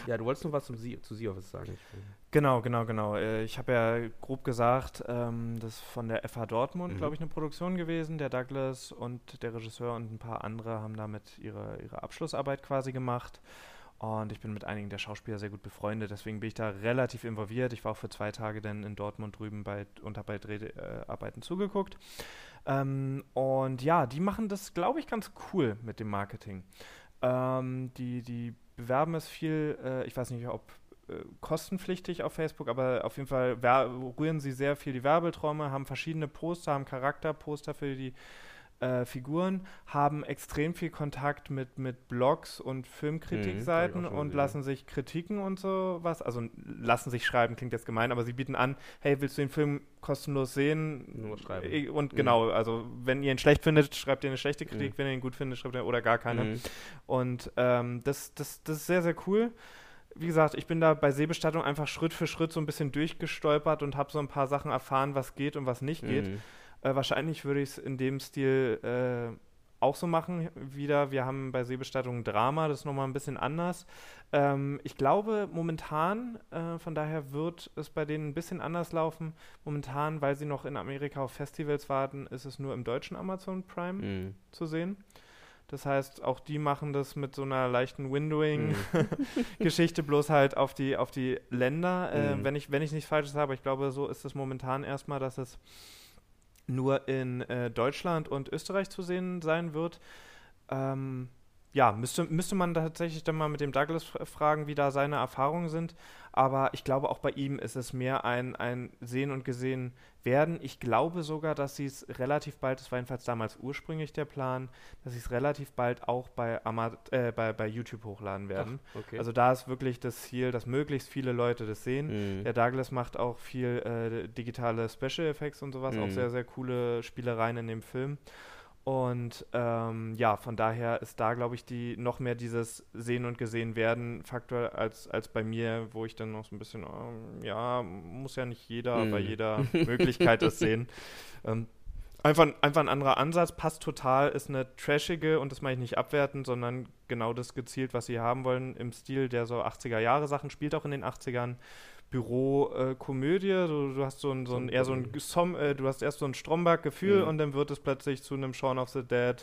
Ja, du wolltest noch was zu Z-Office sagen. Genau. Ich habe ja grob gesagt, das ist von der FA Dortmund, glaube ich, eine Produktion gewesen. Der Douglas und der Regisseur und ein paar andere haben damit ihre Abschlussarbeit quasi gemacht. Und ich bin mit einigen der Schauspieler sehr gut befreundet, deswegen bin ich da relativ involviert. Ich war auch für 2 Tage dann in Dortmund drüben und habe bei Dreharbeiten zugeguckt. Und ja, die machen das, glaube ich, ganz cool mit dem Marketing. Die bewerben es viel, ich weiß nicht, ob kostenpflichtig auf Facebook, aber auf jeden Fall rühren sie sehr viel die Werbetrommel, haben verschiedene Poster, haben Charakterposter für die Figuren, haben extrem viel Kontakt mit Blogs und Filmkritikseiten und lassen sich Kritiken und sowas, also lassen sich schreiben, klingt jetzt gemein, aber sie bieten an, hey, willst du den Film kostenlos sehen? Nur schreiben. Und genau, also wenn ihr ihn schlecht findet, schreibt ihr eine schlechte Kritik, wenn ihr ihn gut findet, schreibt ihr oder gar keine. Und das ist sehr, sehr cool. Wie gesagt, ich bin da bei Seebestattung einfach Schritt für Schritt so ein bisschen durchgestolpert und habe so ein paar Sachen erfahren, was geht und was nicht geht. Wahrscheinlich würde ich es in dem Stil auch so machen wieder. Wir haben bei Seebestattung Drama, das ist nochmal ein bisschen anders. Ich glaube momentan, von daher wird es bei denen ein bisschen anders laufen. Momentan, weil sie noch in Amerika auf Festivals warten, ist es nur im deutschen Amazon Prime zu sehen. Das heißt, auch die machen das mit so einer leichten Windowing-Geschichte, bloß halt auf die Länder. Wenn ich nichts Falsches habe, ich glaube, so ist es momentan erstmal, dass es nur in Deutschland und Österreich zu sehen sein wird. Müsste man tatsächlich dann mal mit dem Douglas fragen, wie da seine Erfahrungen sind. Aber ich glaube, auch bei ihm ist es mehr ein Sehen und Gesehen werden. Ich glaube sogar, dass sie es relativ bald, das war jedenfalls damals ursprünglich der Plan, dass sie es relativ bald auch bei YouTube hochladen werden. Ach, okay. Also da ist wirklich das Ziel, dass möglichst viele Leute das sehen. Der Douglas macht auch viel digitale Special Effects und sowas, auch sehr, sehr coole Spielereien in dem Film. Und von daher ist da, glaube ich, noch mehr dieses Sehen und Gesehen-Werden-Faktor als bei mir, wo ich dann noch so ein bisschen, muss ja nicht jeder bei jeder Möglichkeit das sehen. Einfach ein anderer Ansatz, passt total, ist eine trashige, und das meine ich nicht abwertend, sondern genau das gezielt, was sie haben wollen, im Stil der so 80er-Jahre-Sachen, spielt auch in den 80ern. Bürokomödie, du hast erst so ein Stromberg-Gefühl und dann wird es plötzlich zu einem Shaun of the Dead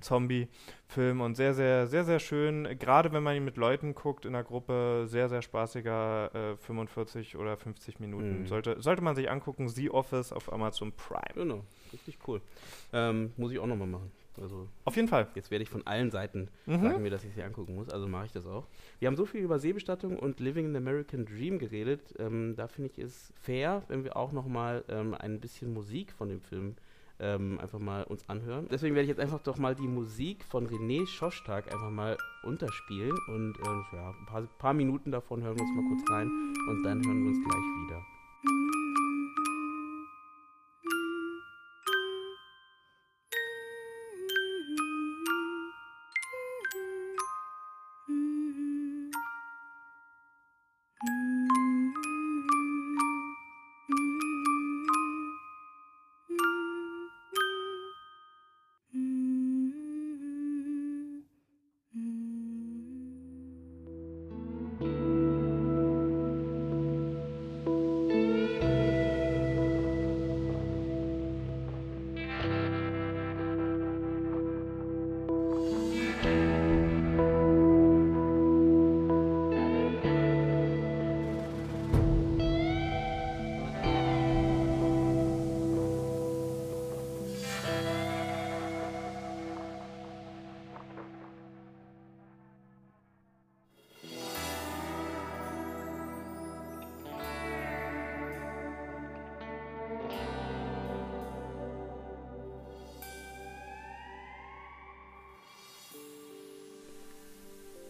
Zombie-Film und sehr, sehr, sehr, sehr schön, gerade wenn man ihn mit Leuten guckt in der Gruppe, sehr, sehr spaßiger 45 oder 50 Minuten. Sollte man sich angucken, The Office auf Amazon Prime. Genau, richtig cool. Muss ich auch nochmal machen. Also auf jeden Fall. Jetzt werde ich von allen Seiten sagen mir, dass ich sie angucken muss, also mache ich das auch. Wir haben so viel über Seebestattung und Living in American Dream geredet. Da finde ich es fair, wenn wir auch nochmal ein bisschen Musik von dem Film einfach mal uns anhören. Deswegen werde ich jetzt einfach doch mal die Musik von René Schostak einfach mal unterspielen und ein paar Minuten davon hören wir uns mal kurz rein und dann hören wir uns gleich wieder.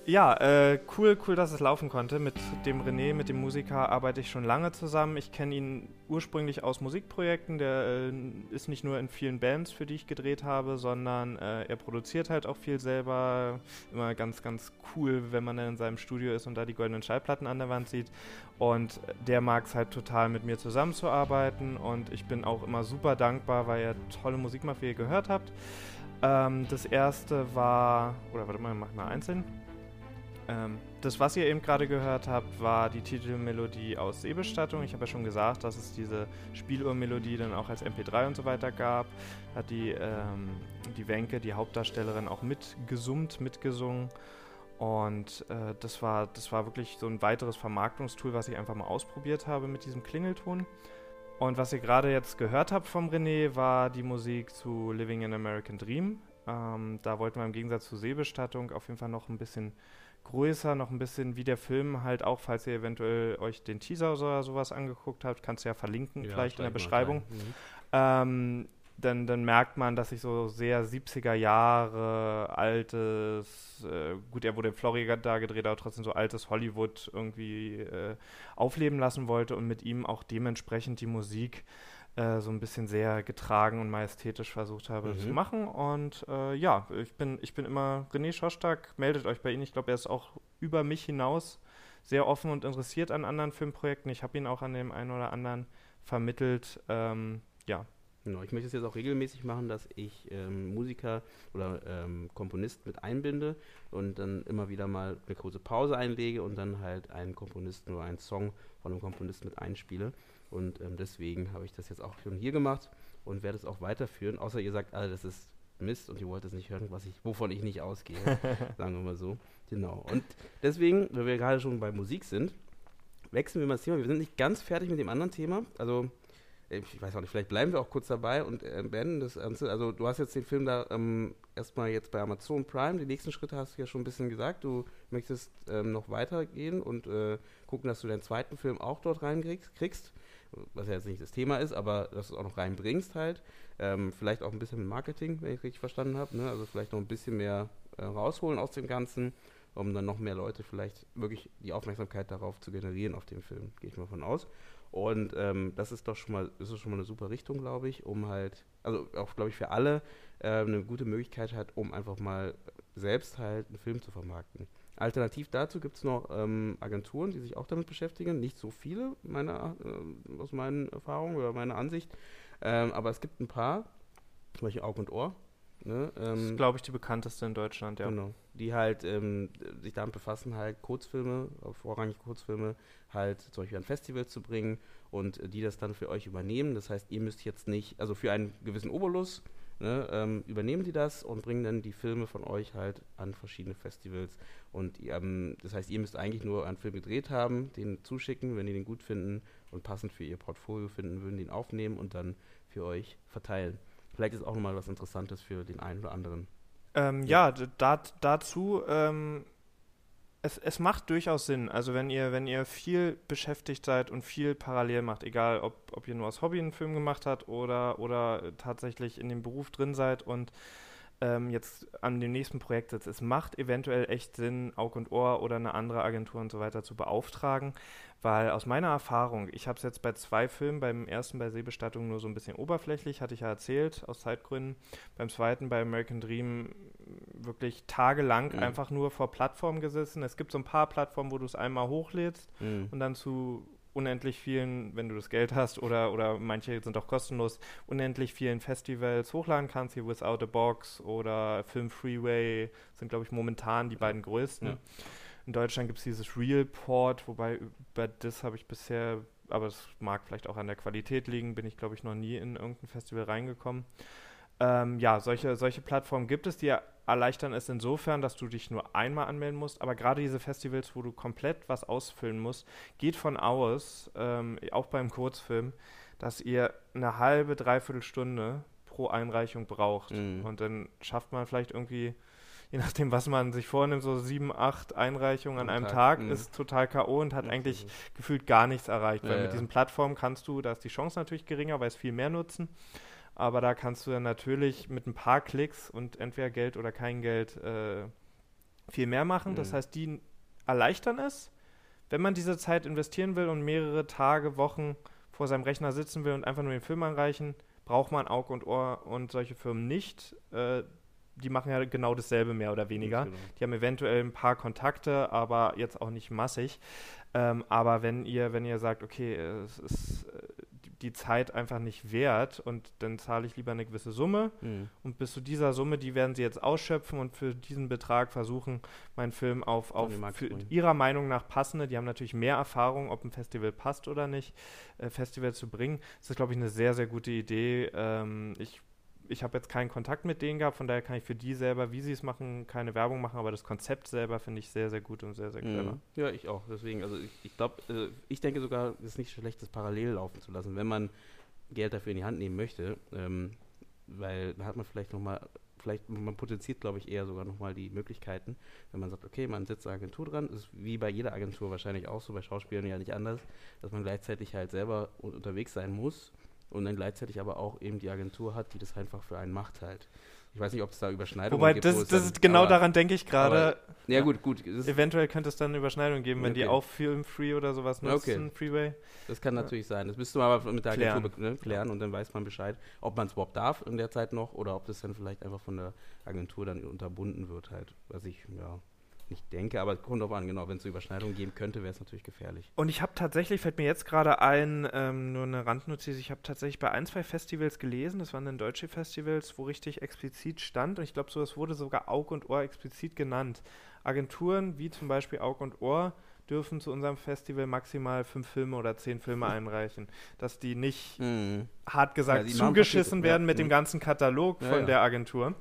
Ja, cool, dass es laufen konnte. Mit dem René, mit dem Musiker, arbeite ich schon lange zusammen. Ich kenne ihn ursprünglich aus Musikprojekten. Der ist nicht nur in vielen Bands, für die ich gedreht habe, sondern er produziert halt auch viel selber. Immer ganz, ganz cool, wenn man dann in seinem Studio ist und da die goldenen Schallplatten an der Wand sieht. Und der mag es halt total, mit mir zusammenzuarbeiten. Und ich bin auch immer super dankbar, weil ihr tolle Musik mal für ihr gehört habt. Das erste war, mach mal einzeln. Das, was ihr eben gerade gehört habt, war die Titelmelodie aus Seebestattung. Ich habe ja schon gesagt, dass es diese Spieluhrmelodie dann auch als MP3 und so weiter gab. Hat die Wenke, die Hauptdarstellerin, auch mitgesungen. Und das war wirklich so ein weiteres Vermarktungstool, was ich einfach mal ausprobiert habe mit diesem Klingelton. Und was ihr gerade jetzt gehört habt vom René, war die Musik zu Living in American Dream. Da wollten wir im Gegensatz zu Seebestattung auf jeden Fall noch ein bisschen größer, noch ein bisschen wie der Film halt auch, falls ihr eventuell euch den Teaser oder sowas angeguckt habt, kannst du ja verlinken, ja, vielleicht in der Beschreibung. Dann merkt man, dass ich so sehr 70er Jahre altes, gut, er wurde in Florida da gedreht, aber trotzdem so altes Hollywood irgendwie aufleben lassen wollte und mit ihm auch dementsprechend die Musik so ein bisschen sehr getragen und majestätisch versucht habe zu machen. Und ich bin immer René Schostak, meldet euch bei ihm. Ich glaube, er ist auch über mich hinaus sehr offen und interessiert an anderen Filmprojekten. Ich habe ihn auch an dem einen oder anderen vermittelt. Genau, ich möchte es jetzt auch regelmäßig machen, dass ich Musiker oder Komponist mit einbinde und dann immer wieder mal eine kurze Pause einlege und dann halt einen Komponisten oder einen Song von einem Komponisten mit einspiele. Und deswegen habe ich das jetzt auch schon hier gemacht und werde es auch weiterführen. Außer ihr sagt, das ist Mist und ihr wollt es nicht hören, wovon ich nicht ausgehe, sagen wir mal so. Genau. Und deswegen, wenn wir gerade schon bei Musik sind, wechseln wir mal das Thema. Wir sind nicht ganz fertig mit dem anderen Thema. Also ich weiß auch nicht, vielleicht bleiben wir auch kurz dabei und beenden das Ganze. Also du hast jetzt den Film da erstmal jetzt bei Amazon Prime. Die nächsten Schritte hast du ja schon ein bisschen gesagt. Du möchtest noch weitergehen und gucken, dass du deinen zweiten Film auch dort reinkriegst. Was ja jetzt nicht das Thema ist, aber dass du es auch noch reinbringst halt. Vielleicht auch ein bisschen mit Marketing, wenn ich richtig verstanden habe. Ne? Also vielleicht noch ein bisschen mehr rausholen aus dem Ganzen, um dann noch mehr Leute vielleicht wirklich die Aufmerksamkeit darauf zu generieren auf dem Film. Gehe ich mal von aus. Und das ist schon mal eine super Richtung, glaube ich, um halt, also auch, glaube ich, für alle eine gute Möglichkeit hat, um einfach mal selbst halt einen Film zu vermarkten. Alternativ dazu gibt es noch Agenturen, die sich auch damit beschäftigen. Nicht so viele, aus meinen Erfahrungen oder meiner Ansicht, aber es gibt ein paar, zum Beispiel Aug und Ohr. Ne? Das ist, glaube ich, die bekannteste in Deutschland, ja. Genau. Die halt sich damit befassen, halt Kurzfilme, vorrangig Kurzfilme, halt zum Beispiel an Festivals zu bringen und die das dann für euch übernehmen. Das heißt, ihr müsst jetzt nicht, also für einen gewissen Obolus, ne, übernehmen die das und bringen dann die Filme von euch halt an verschiedene Festivals. Und das heißt, ihr müsst eigentlich nur einen Film gedreht haben, den zuschicken, wenn die den gut finden und passend für ihr Portfolio finden, würden den aufnehmen und dann für euch verteilen. Vielleicht ist auch nochmal was Interessantes für den einen oder anderen. Dazu, es macht durchaus Sinn. Also wenn ihr viel beschäftigt seid und viel parallel macht, egal ob ihr nur aus Hobby einen Film gemacht habt oder tatsächlich in dem Beruf drin seid und jetzt an dem nächsten Projekt sitzt, es macht eventuell echt Sinn, Aug und Ohr oder eine andere Agentur und so weiter zu beauftragen. Weil aus meiner Erfahrung, ich habe es jetzt bei zwei Filmen, beim ersten bei Seebestattung nur so ein bisschen oberflächlich, hatte ich ja erzählt, aus Zeitgründen. Beim zweiten, bei American Dream, wirklich tagelang einfach nur vor Plattformen gesessen. Es gibt so ein paar Plattformen, wo du es einmal hochlädst und dann zu unendlich vielen, wenn du das Geld hast, oder manche sind auch kostenlos, unendlich vielen Festivals hochladen kannst, hier Without a Box oder Film Freeway sind, glaube ich, momentan die beiden größten. Ja. In Deutschland gibt es dieses Realport, wobei über das habe ich bisher, aber das mag vielleicht auch an der Qualität liegen, bin ich, glaube ich, noch nie in irgendein Festival reingekommen. Solche Plattformen gibt es, die erleichtern es insofern, dass du dich nur einmal anmelden musst. Aber gerade diese Festivals, wo du komplett was ausfüllen musst, geht von aus, auch beim Kurzfilm, dass ihr eine halbe, dreiviertel Stunde pro Einreichung braucht. Und dann schafft man vielleicht irgendwie, je nachdem, was man sich vornimmt, so 7, 8 Einreichungen an einem Tag, ist total K.O. und hat eigentlich gefühlt gar nichts erreicht. Weil mit diesen Plattformen da ist die Chance natürlich geringer, weil es viel mehr nutzen. Aber da kannst du dann natürlich mit ein paar Klicks und entweder Geld oder kein Geld viel mehr machen. Das heißt, die erleichtern es, wenn man diese Zeit investieren will und mehrere Tage, Wochen vor seinem Rechner sitzen will und einfach nur den Film anreichen, braucht man Aug und Ohr und solche Firmen nicht. Die machen ja genau dasselbe, mehr oder weniger. Genau. Die haben eventuell ein paar Kontakte, aber jetzt auch nicht massig. Aber wenn ihr sagt, okay, es ist die Zeit einfach nicht wert und dann zahle ich lieber eine gewisse Summe und bis zu dieser Summe, die werden sie jetzt ausschöpfen und für diesen Betrag versuchen, meinen Film auf ihrer Meinung nach passende, die haben natürlich mehr Erfahrung, ob ein Festival passt oder nicht, Festival zu bringen. Das ist, glaube ich, eine sehr, sehr gute Idee. Ich habe jetzt keinen Kontakt mit denen gehabt, von daher kann ich für die selber, wie sie es machen, keine Werbung machen, aber das Konzept selber finde ich sehr, sehr gut und sehr, sehr clever. Ja, ich auch. Deswegen, also ich glaube, ich denke sogar, es ist nicht schlecht, das parallel laufen zu lassen, wenn man Geld dafür in die Hand nehmen möchte, weil dann hat man man potenziert, glaube ich, eher sogar nochmal die Möglichkeiten, wenn man sagt, okay, man sitzt eine Agentur dran, ist wie bei jeder Agentur wahrscheinlich auch so, bei Schauspielern ja nicht anders, dass man gleichzeitig halt selber unterwegs sein muss, und dann gleichzeitig aber auch eben die Agentur hat, die das einfach für einen macht halt. Ich weiß nicht, ob es da Überschneidungen gibt. Wobei, das ist genau daran denke ich gerade. Ja, gut. Eventuell könnte es dann eine Überschneidung geben, wenn die auch Film-Free oder sowas nutzen, Freeway. Das kann natürlich sein. Das müsste man aber mit der Agentur klären und dann weiß man Bescheid, ob man es überhaupt darf in der Zeit noch oder ob das dann vielleicht einfach von der Agentur dann unterbunden wird halt. Was ich, nicht denke, aber kommt drauf an, genau, wenn es eine Überschneidung geben könnte, wäre es natürlich gefährlich. Und ich habe tatsächlich, fällt mir jetzt gerade ein, nur eine Randnotiz, ich habe tatsächlich bei ein, zwei Festivals gelesen, das waren dann deutsche Festivals, wo richtig explizit stand, und ich glaube, sowas wurde sogar Aug und Ohr explizit genannt. Agenturen wie zum Beispiel Aug und Ohr dürfen zu unserem Festival maximal 5 Filme oder 10 Filme einreichen, dass die nicht hart gesagt zugeschissen werden mit dem ganzen Katalog von der Agentur.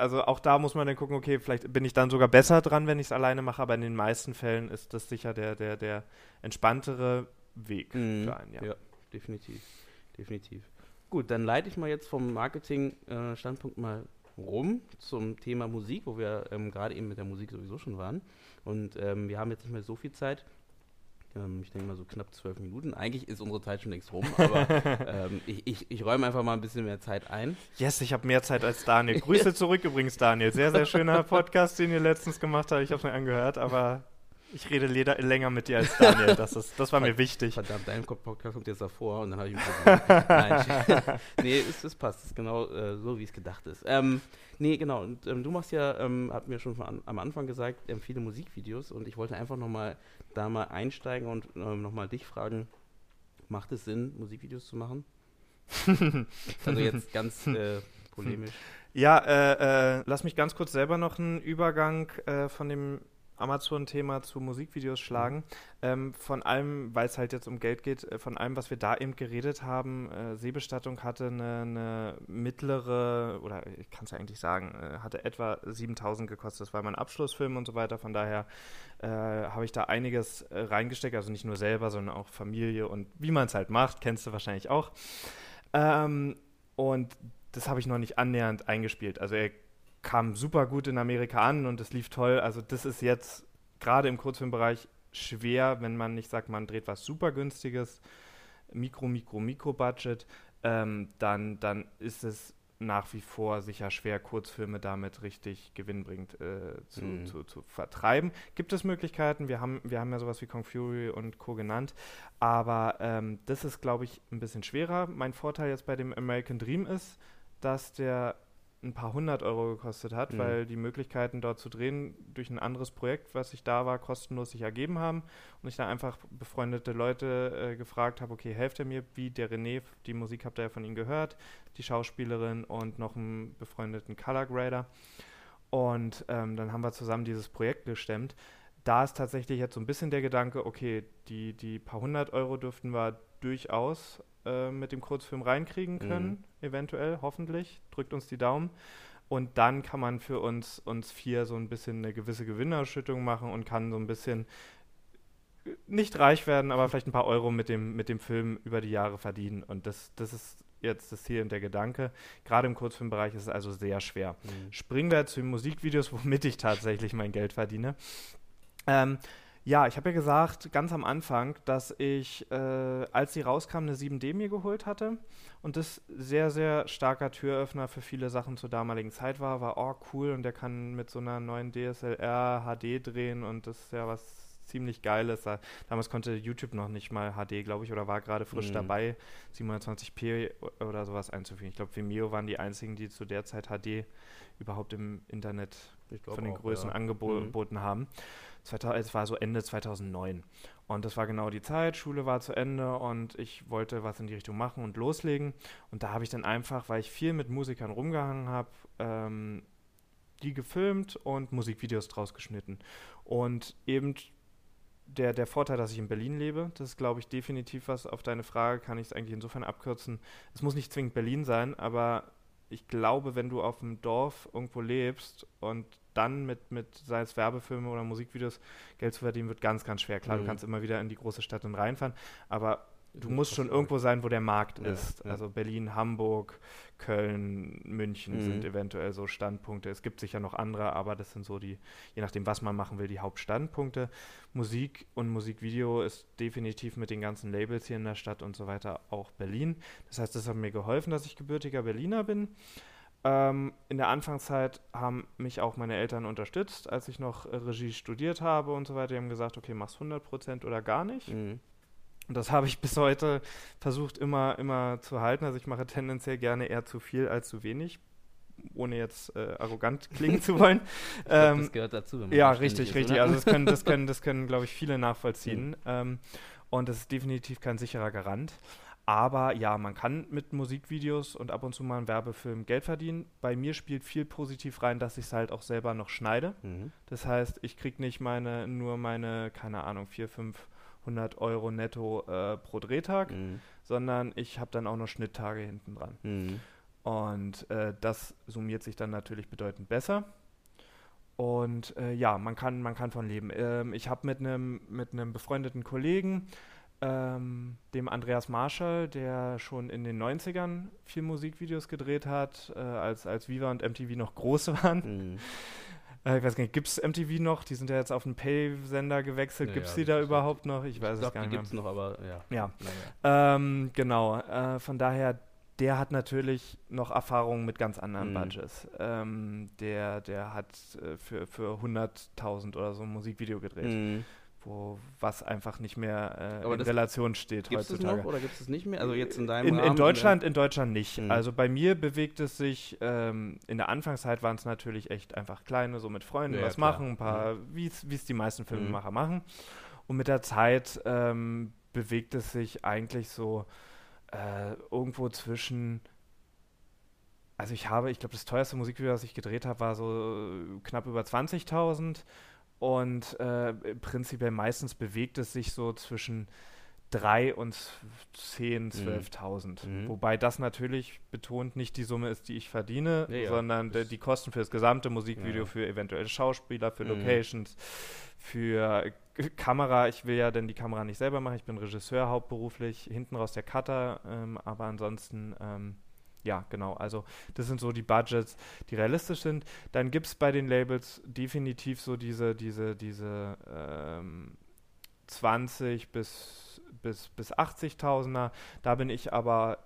Also auch da muss man dann gucken, okay, vielleicht bin ich dann sogar besser dran, wenn ich es alleine mache, aber in den meisten Fällen ist das sicher der entspanntere Weg für einen. Ja, definitiv. Gut, dann leite ich mal jetzt vom Marketing-Standpunkt mal rum zum Thema Musik, wo wir gerade eben mit der Musik sowieso schon waren. Und wir haben jetzt nicht mehr so viel Zeit. Ich denke mal so knapp 12 Minuten. Eigentlich ist unsere Zeit schon längst rum, aber ich räume einfach mal ein bisschen mehr Zeit ein. Yes, ich habe mehr Zeit als Daniel. Grüße zurück übrigens, Daniel. Sehr, sehr schöner Podcast, den ihr letztens gemacht habt. Ich habe es mir angehört, aber ich rede länger mit dir als Daniel. Das war mir wichtig. Verdammt, dein Podcast kommt jetzt davor und dann habe ich Nein, das passt. Das ist genau so, wie es gedacht ist. Genau. Und, du machst ja, hat mir schon am Anfang gesagt, viele Musikvideos, und ich wollte einfach mal einsteigen und nochmal dich fragen, macht es Sinn, Musikvideos zu machen? Also jetzt ganz polemisch. Ja, lass mich ganz kurz selber noch einen Übergang von dem Amazon-Thema zu Musikvideos schlagen. Von allem, weil es halt jetzt um Geld geht, von allem, was wir da eben geredet haben, Seebestattung hatte eine mittlere, oder ich kann es ja eigentlich sagen, hatte etwa 7.000 gekostet. Das war mein Abschlussfilm und so weiter. Von daher habe ich da einiges reingesteckt. Also nicht nur selber, sondern auch Familie und wie man es halt macht, kennst du wahrscheinlich auch. Und das habe ich noch nicht annähernd eingespielt. Also er kam super gut in Amerika an und es lief toll. Also das ist jetzt gerade im Kurzfilmbereich schwer, wenn man nicht sagt, man dreht was super günstiges, Mikro-Budget, dann ist es nach wie vor sicher schwer, Kurzfilme damit richtig gewinnbringend zu vertreiben. Gibt es Möglichkeiten? Wir haben ja sowas wie Kung Fury und Co. genannt, aber das ist, glaube ich, ein bisschen schwerer. Mein Vorteil jetzt bei dem American Dream ist, dass der ein paar 100 Euro gekostet hat, weil die Möglichkeiten dort zu drehen durch ein anderes Projekt, was ich da war, kostenlos sich ergeben haben und ich da einfach befreundete Leute gefragt habe, okay, helft ihr mir, wie der René, die Musik habt ihr ja von ihm gehört, die Schauspielerin und noch einen befreundeten Color Grader, und dann haben wir zusammen dieses Projekt gestemmt. Da ist tatsächlich jetzt so ein bisschen der Gedanke, okay, die paar 100 Euro dürften wir durchaus mit dem Kurzfilm reinkriegen können, eventuell, hoffentlich, drückt uns die Daumen, und dann kann man für uns 4 so ein bisschen eine gewisse Gewinnerschüttung machen und kann so ein bisschen nicht reich werden, aber vielleicht ein paar Euro mit dem Film über die Jahre verdienen, und das ist jetzt das Ziel und der Gedanke. Gerade im Kurzfilmbereich ist es also sehr schwer. Springen wir zu den Musikvideos, womit ich tatsächlich mein Geld verdiene. Ja, ich habe ja gesagt, ganz am Anfang, dass ich, als sie rauskam, eine 7D mir geholt hatte und das sehr, sehr starker Türöffner für viele Sachen zur damaligen Zeit war. War, oh cool, und der kann mit so einer neuen DSLR HD drehen und das ist ja was ziemlich Geiles. Damals konnte YouTube noch nicht mal HD, glaube ich, oder war gerade frisch dabei, 720p oder sowas einzufügen. Ich glaube, Vimeo waren die einzigen, die zu der Zeit HD überhaupt im Internet von den Größen angeboten haben. Es war so Ende 2009 und das war genau die Zeit, Schule war zu Ende und ich wollte was in die Richtung machen und loslegen, und da habe ich dann einfach, weil ich viel mit Musikern rumgehangen habe, die gefilmt und Musikvideos draus geschnitten. Und eben der Vorteil, dass ich in Berlin lebe, das ist, glaube ich, definitiv was. Auf deine Frage kann ich es eigentlich insofern abkürzen, es muss nicht zwingend Berlin sein, aber ich glaube, wenn du auf dem Dorf irgendwo lebst und dann mit sei es Werbefilme oder Musikvideos Geld zu verdienen, wird ganz, ganz schwer. Klar, du kannst immer wieder in die große Stadt und reinfahren, aber du musst schon irgendwo sein, wo der Markt ist. Ja. Also Berlin, Hamburg, Köln, München sind eventuell so Standpunkte. Es gibt sicher noch andere, aber das sind so die, je nachdem, was man machen will, die Hauptstandpunkte. Musik und Musikvideo ist definitiv mit den ganzen Labels hier in der Stadt und so weiter auch Berlin. Das heißt, das hat mir geholfen, dass ich gebürtiger Berliner bin. In der Anfangszeit haben mich auch meine Eltern unterstützt, als ich noch Regie studiert habe und so weiter. Die haben gesagt, okay, mach's 100% oder gar nicht. Und das habe ich bis heute versucht, immer zu halten. Also ich mache tendenziell gerne eher zu viel als zu wenig, ohne jetzt arrogant klingen zu wollen. Ich glaub, das gehört dazu. Wenn man ja, richtig. Oder? Also das können glaube ich, viele nachvollziehen. Und das ist definitiv kein sicherer Garant. Aber ja, man kann mit Musikvideos und ab und zu mal einen Werbefilm Geld verdienen. Bei mir spielt viel positiv rein, dass ich es halt auch selber noch schneide. Das heißt, ich kriege nicht nur meine, keine Ahnung, 400-500 Euro netto pro Drehtag, sondern ich habe dann auch noch Schnitttage hinten dran. Und das summiert sich dann natürlich bedeutend besser. Und ja, man kann von leben. Ich habe mit einem befreundeten Kollegen, dem Andreas Marschall, der schon in den 90ern viel Musikvideos gedreht hat, als Viva und MTV noch groß waren. Ich weiß gar nicht, gibt es MTV noch? Die sind ja jetzt auf den Pay-Sender gewechselt. Gibt es die da überhaupt noch? Ich weiß es gar nicht mehr. Ich glaube, die gibt es noch, aber ja. Genau. Von daher, der hat natürlich noch Erfahrungen mit ganz anderen Budgets. Der hat für 100.000 oder so ein Musikvideo gedreht. Was einfach nicht mehr in Relation steht gibt's heutzutage. Gibt es noch oder gibt es nicht mehr? Also jetzt in deinem Rahmen, in Deutschland nicht. Also bei mir bewegt es sich, in der Anfangszeit waren es natürlich echt einfach kleine, so mit Freunden machen, ein paar, wie es die meisten Filmemacher machen. Und mit der Zeit bewegt es sich eigentlich so irgendwo zwischen. Also ich glaube, das teuerste Musikvideo, das ich gedreht habe, war so knapp über 20.000. Und prinzipiell meistens bewegt es sich so zwischen 3 und 10, 12.000. Wobei das natürlich betont nicht die Summe ist, die ich verdiene, sondern die Kosten für das gesamte Musikvideo, für eventuelle Schauspieler, für Locations, für Kamera. Ich will ja denn die Kamera nicht selber machen. Ich bin Regisseur hauptberuflich, hinten raus der Cutter, aber ansonsten... ja, genau, also das sind so die Budgets, die realistisch sind. Dann gibt es bei den Labels definitiv so diese 20 bis 80.000er. Da bin ich aber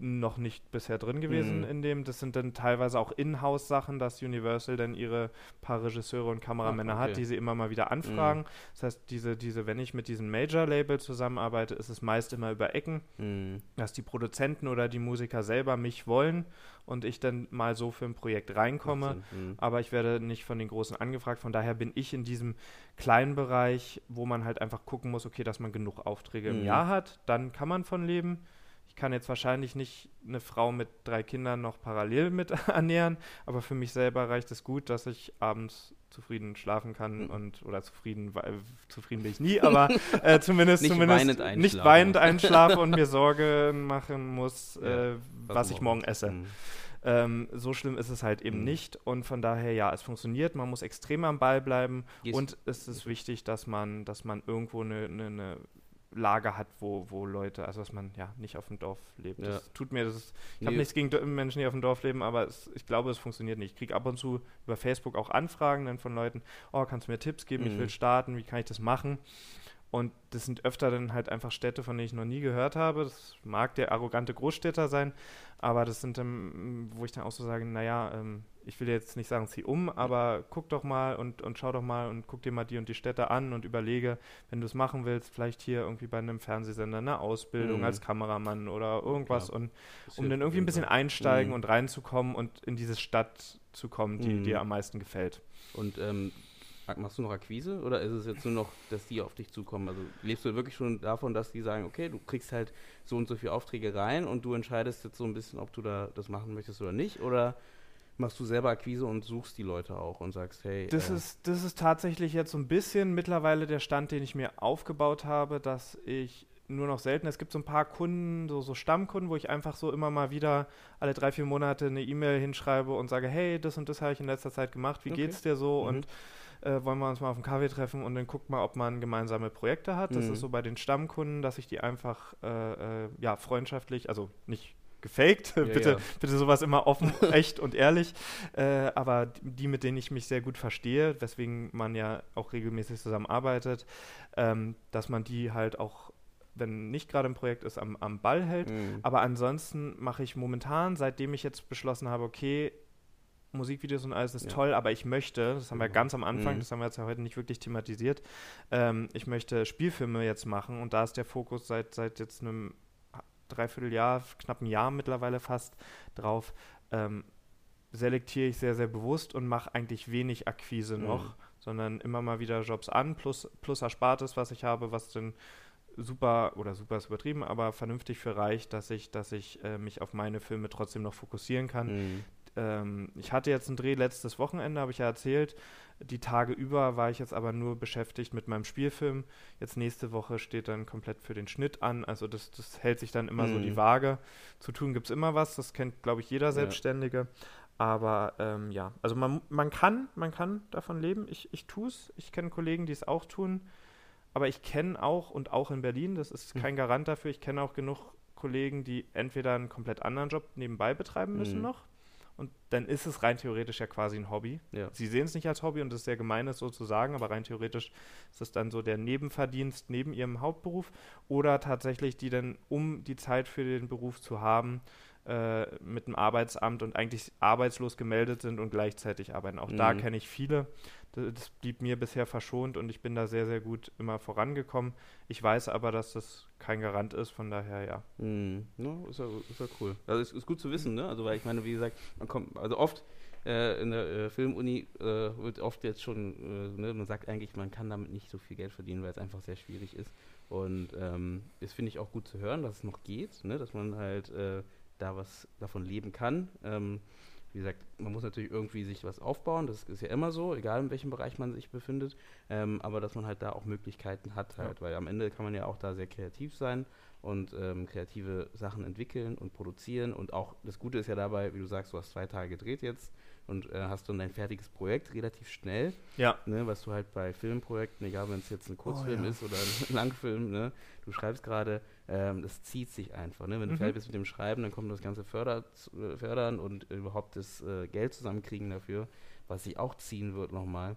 noch nicht bisher drin gewesen in dem. Das sind dann teilweise auch Inhouse-Sachen, dass Universal dann ihre paar Regisseure und Kameramänner hat, die sie immer mal wieder anfragen. Das heißt, diese, wenn ich mit diesen Major-Label zusammenarbeite, ist es meist immer über Ecken, dass die Produzenten oder die Musiker selber mich wollen und ich dann mal so für ein Projekt reinkomme. Aber ich werde nicht von den Großen angefragt. Von daher bin ich in diesem kleinen Bereich, wo man halt einfach gucken muss, okay, dass man genug Aufträge im Jahr hat, dann kann man von leben. Ich kann jetzt wahrscheinlich nicht eine Frau mit 3 Kindern noch parallel mit ernähren, aber für mich selber reicht es gut, dass ich abends zufrieden schlafen kann oder zufrieden bin ich nie, aber zumindest nicht weinend einschlafe und mir Sorgen machen muss, was ich morgen esse. So schlimm ist es halt eben nicht, und von daher, ja, es funktioniert, man muss extrem am Ball bleiben und es ist wichtig, dass man irgendwo eine Lager hat, wo Leute, also dass man ja nicht auf dem Dorf lebt. Ja. Das tut mir, ich habe nichts gegen Menschen, die auf dem Dorf leben, aber ich glaube, es funktioniert nicht. Ich kriege ab und zu über Facebook auch Anfragen dann von Leuten, oh, kannst du mir Tipps geben, ich will starten, wie kann ich das machen? Und das sind öfter dann halt einfach Städte, von denen ich noch nie gehört habe. Das mag der arrogante Großstädter sein, aber das sind dann, wo ich dann auch so sage, naja, ich will jetzt nicht sagen, zieh um, aber guck doch mal und schau doch mal und guck dir mal die und die Städte an und überlege, wenn du es machen willst, vielleicht hier irgendwie bei einem Fernsehsender eine Ausbildung als Kameramann oder irgendwas, ja, und um dann irgendwie ein bisschen einsteigen und reinzukommen und in diese Stadt zu kommen, die dir am meisten gefällt. Und machst du noch Akquise oder ist es jetzt nur noch, dass die auf dich zukommen? Also lebst du wirklich schon davon, dass die sagen, okay, du kriegst halt so und so viele Aufträge rein und du entscheidest jetzt so ein bisschen, ob du da das machen möchtest oder nicht, oder machst du selber Akquise und suchst die Leute auch und sagst, hey... Das ist tatsächlich jetzt so ein bisschen mittlerweile der Stand, den ich mir aufgebaut habe, dass ich nur noch selten, es gibt so ein paar Kunden, so Stammkunden, wo ich einfach so immer mal wieder alle 3-4 Monate eine E-Mail hinschreibe und sage, hey, das und das habe ich in letzter Zeit gemacht, wie geht's dir so? Und wollen wir uns mal auf dem Kaffee treffen und dann guckt mal, ob man gemeinsame Projekte hat. Das ist so bei den Stammkunden, dass ich die einfach freundschaftlich, also nicht gefaked, ja, bitte sowas immer offen, echt und ehrlich, aber die, mit denen ich mich sehr gut verstehe, weswegen man ja auch regelmäßig zusammenarbeitet, dass man die halt auch, wenn nicht gerade ein Projekt ist, am Ball hält. Aber ansonsten mache ich momentan, seitdem ich jetzt beschlossen habe, okay, Musikvideos und alles ist toll, aber ich möchte, das haben wir ganz am Anfang, das haben wir jetzt ja heute nicht wirklich thematisiert, ich möchte Spielfilme jetzt machen und da ist der Fokus seit jetzt einem Dreivierteljahr, knapp ein Jahr mittlerweile fast drauf, selektiere ich sehr, sehr bewusst und mache eigentlich wenig Akquise noch, sondern immer mal wieder Jobs an, plus Erspartes, was ich habe, was dann super ist übertrieben, aber vernünftig für reicht, dass ich mich auf meine Filme trotzdem noch fokussieren kann. Ich hatte jetzt einen Dreh letztes Wochenende, habe ich ja erzählt. Die Tage über war ich jetzt aber nur beschäftigt mit meinem Spielfilm. Jetzt nächste Woche steht dann komplett für den Schnitt an. Also das hält sich dann immer so die Waage. Zu tun gibt es immer was. Das kennt, glaube ich, jeder Selbstständige. Ja. Aber also man kann davon leben. Ich tue es. Ich kenne Kollegen, die es auch tun. Aber ich kenne auch, und auch in Berlin, das ist kein Garant dafür, ich kenne auch genug Kollegen, die entweder einen komplett anderen Job nebenbei betreiben müssen noch. Und dann ist es rein theoretisch ja quasi ein Hobby. Ja. Sie sehen es nicht als Hobby und es ist sehr gemein, das so zu sagen, aber rein theoretisch ist es dann so der Nebenverdienst neben ihrem Hauptberuf, oder tatsächlich die dann, um die Zeit für den Beruf zu haben, mit dem Arbeitsamt und eigentlich arbeitslos gemeldet sind und gleichzeitig arbeiten. Auch da kenne ich viele. Das blieb mir bisher verschont und ich bin da sehr, sehr gut immer vorangekommen. Ich weiß aber, dass das kein Garant ist, von daher ja. No, ist ja cool. Also ist gut zu wissen, ne? Also weil ich meine, wie gesagt, man kommt, also oft in der Filmuni wird oft jetzt schon, man sagt eigentlich, man kann damit nicht so viel Geld verdienen, weil es einfach sehr schwierig ist. Und das finde ich auch gut zu hören, dass es noch geht, ne? Dass man halt da was davon leben kann. Wie gesagt, man muss natürlich irgendwie sich was aufbauen, das ist ja immer so, egal in welchem Bereich man sich befindet, aber dass man halt da auch Möglichkeiten hat halt, weil am Ende kann man ja auch da sehr kreativ sein und kreative Sachen entwickeln und produzieren, und auch das Gute ist ja dabei, wie du sagst, du hast 2 Tage gedreht jetzt und hast dann dein fertiges Projekt relativ schnell, ne, was du halt bei Filmprojekten, egal wenn es jetzt ein Kurzfilm ist oder ein Langfilm, ne, du schreibst gerade, das zieht sich einfach, ne? Wenn du fertig bist mit dem Schreiben, dann kommt das ganze Fördern und überhaupt das Geld zusammenkriegen dafür, was sich auch ziehen wird nochmal,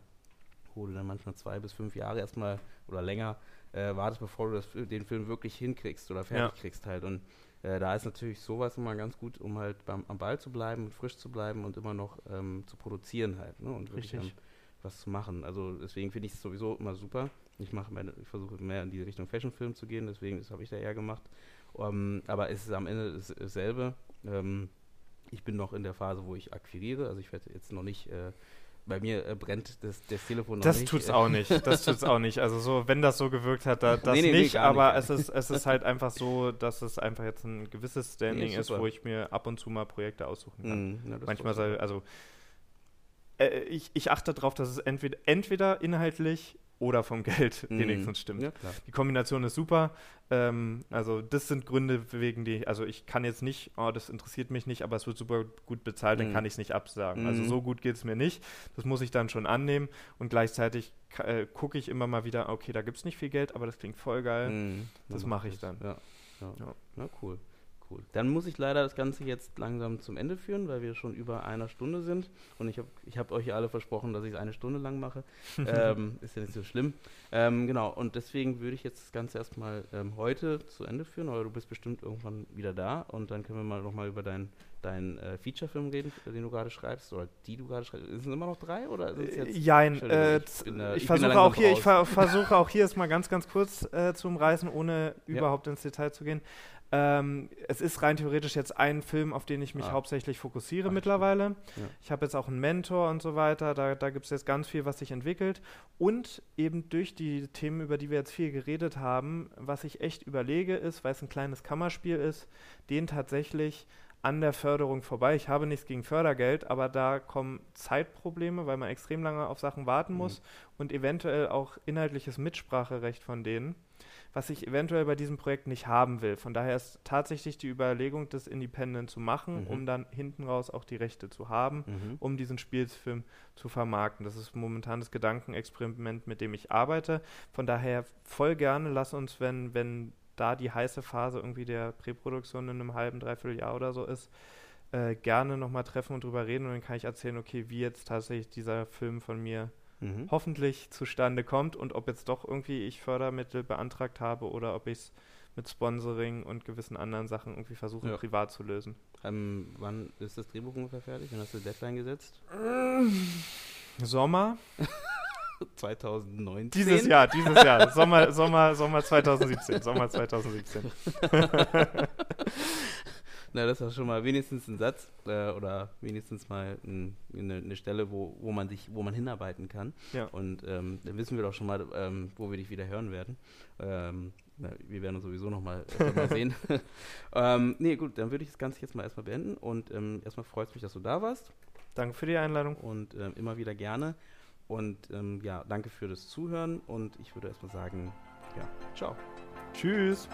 wo du dann manchmal 2 bis 5 Jahre erstmal oder länger wartest, bevor du den Film wirklich hinkriegst oder fertig kriegst halt, und da ist natürlich sowas immer ganz gut, um halt am Ball zu bleiben und frisch zu bleiben und immer noch zu produzieren halt, ne? Und wirklich dann was zu machen. Also deswegen finde ich es sowieso immer super. Ich versuche mehr in die Richtung Fashionfilm zu gehen, deswegen das habe ich da eher gemacht. Aber es ist am Ende dasselbe. Ich bin noch in der Phase, wo ich akquiriere, also ich werde jetzt noch nicht... Bei mir brennt das Telefon noch nicht. Das tut's auch nicht. Also so, wenn das so gewirkt hat, nicht. Aber nicht. Es ist halt einfach so, dass es einfach jetzt ein gewisses Standing ist, wo ich mir ab und zu mal Projekte aussuchen kann. Manchmal, ich achte darauf, dass es entweder inhaltlich oder vom Geld wenigstens stimmt. Ja, die Kombination ist super. Also das sind Gründe, wegen die, also ich kann jetzt nicht, oh, das interessiert mich nicht, aber es wird super gut bezahlt, dann kann ich es nicht absagen. Also so gut geht es mir nicht. Das muss ich dann schon annehmen und gleichzeitig gucke ich immer mal wieder, okay, da gibt es nicht viel Geld, aber das klingt voll geil. Das mache ich dann. Ja. Na, cool. Dann muss ich leider das Ganze jetzt langsam zum Ende führen, weil wir schon über einer Stunde sind. Und ich hab euch ja alle versprochen, dass ich es eine Stunde lang mache. Ist ja nicht so schlimm. Genau, und deswegen würde ich jetzt das Ganze erstmal heute zu Ende führen, aber du bist bestimmt irgendwann wieder da. Und dann können wir mal nochmal über deinen Feature-Film reden, den du gerade schreibst, oder die du gerade schreibst. Sind es immer noch drei? Oder sind es jetzt? Jein. Ich versuche auch hier jetzt mal ganz kurz zu umreißen, ohne überhaupt ins Detail zu gehen. Es ist rein theoretisch jetzt ein Film, auf den ich mich hauptsächlich fokussiere mittlerweile. Ja. Ich habe jetzt auch einen Mentor und so weiter. Da gibt es jetzt ganz viel, was sich entwickelt. Und eben durch die Themen, über die wir jetzt viel geredet haben, was ich echt überlege ist, weil es ein kleines Kammerspiel ist, den tatsächlich an der Förderung vorbei. Ich habe nichts gegen Fördergeld, aber da kommen Zeitprobleme, weil man extrem lange auf Sachen warten muss und eventuell auch inhaltliches Mitspracherecht von denen, was ich eventuell bei diesem Projekt nicht haben will. Von daher ist tatsächlich die Überlegung, das Independent zu machen, um dann hinten raus auch die Rechte zu haben, um diesen Spielfilm zu vermarkten. Das ist momentan das Gedankenexperiment, mit dem ich arbeite. Von daher voll gerne, lass uns, wenn da die heiße Phase irgendwie der Präproduktion in einem halben, dreiviertel Jahr oder so ist, gerne nochmal treffen und drüber reden. Und dann kann ich erzählen, okay, wie jetzt tatsächlich dieser Film von mir hoffentlich zustande kommt und ob jetzt doch irgendwie ich Fördermittel beantragt habe oder ob ich es mit Sponsoring und gewissen anderen Sachen irgendwie versuche, privat zu lösen. Wann ist das Drehbuch ungefähr fertig? Wann hast du die Deadline gesetzt? Sommer 2019? Dieses Jahr. Sommer 2017. Na, das war schon mal wenigstens ein Satz oder wenigstens mal eine Stelle, wo man hinarbeiten kann. Ja. Und dann wissen wir doch schon mal, wo wir dich wieder hören werden. Wir werden uns sowieso nochmal sehen. Nee, gut, dann würde ich das Ganze jetzt mal erstmal beenden. Und erstmal freut es mich, dass du da warst. Danke für die Einladung. Und immer wieder gerne. Und danke für das Zuhören. Und ich würde erstmal sagen, ciao. Tschüss.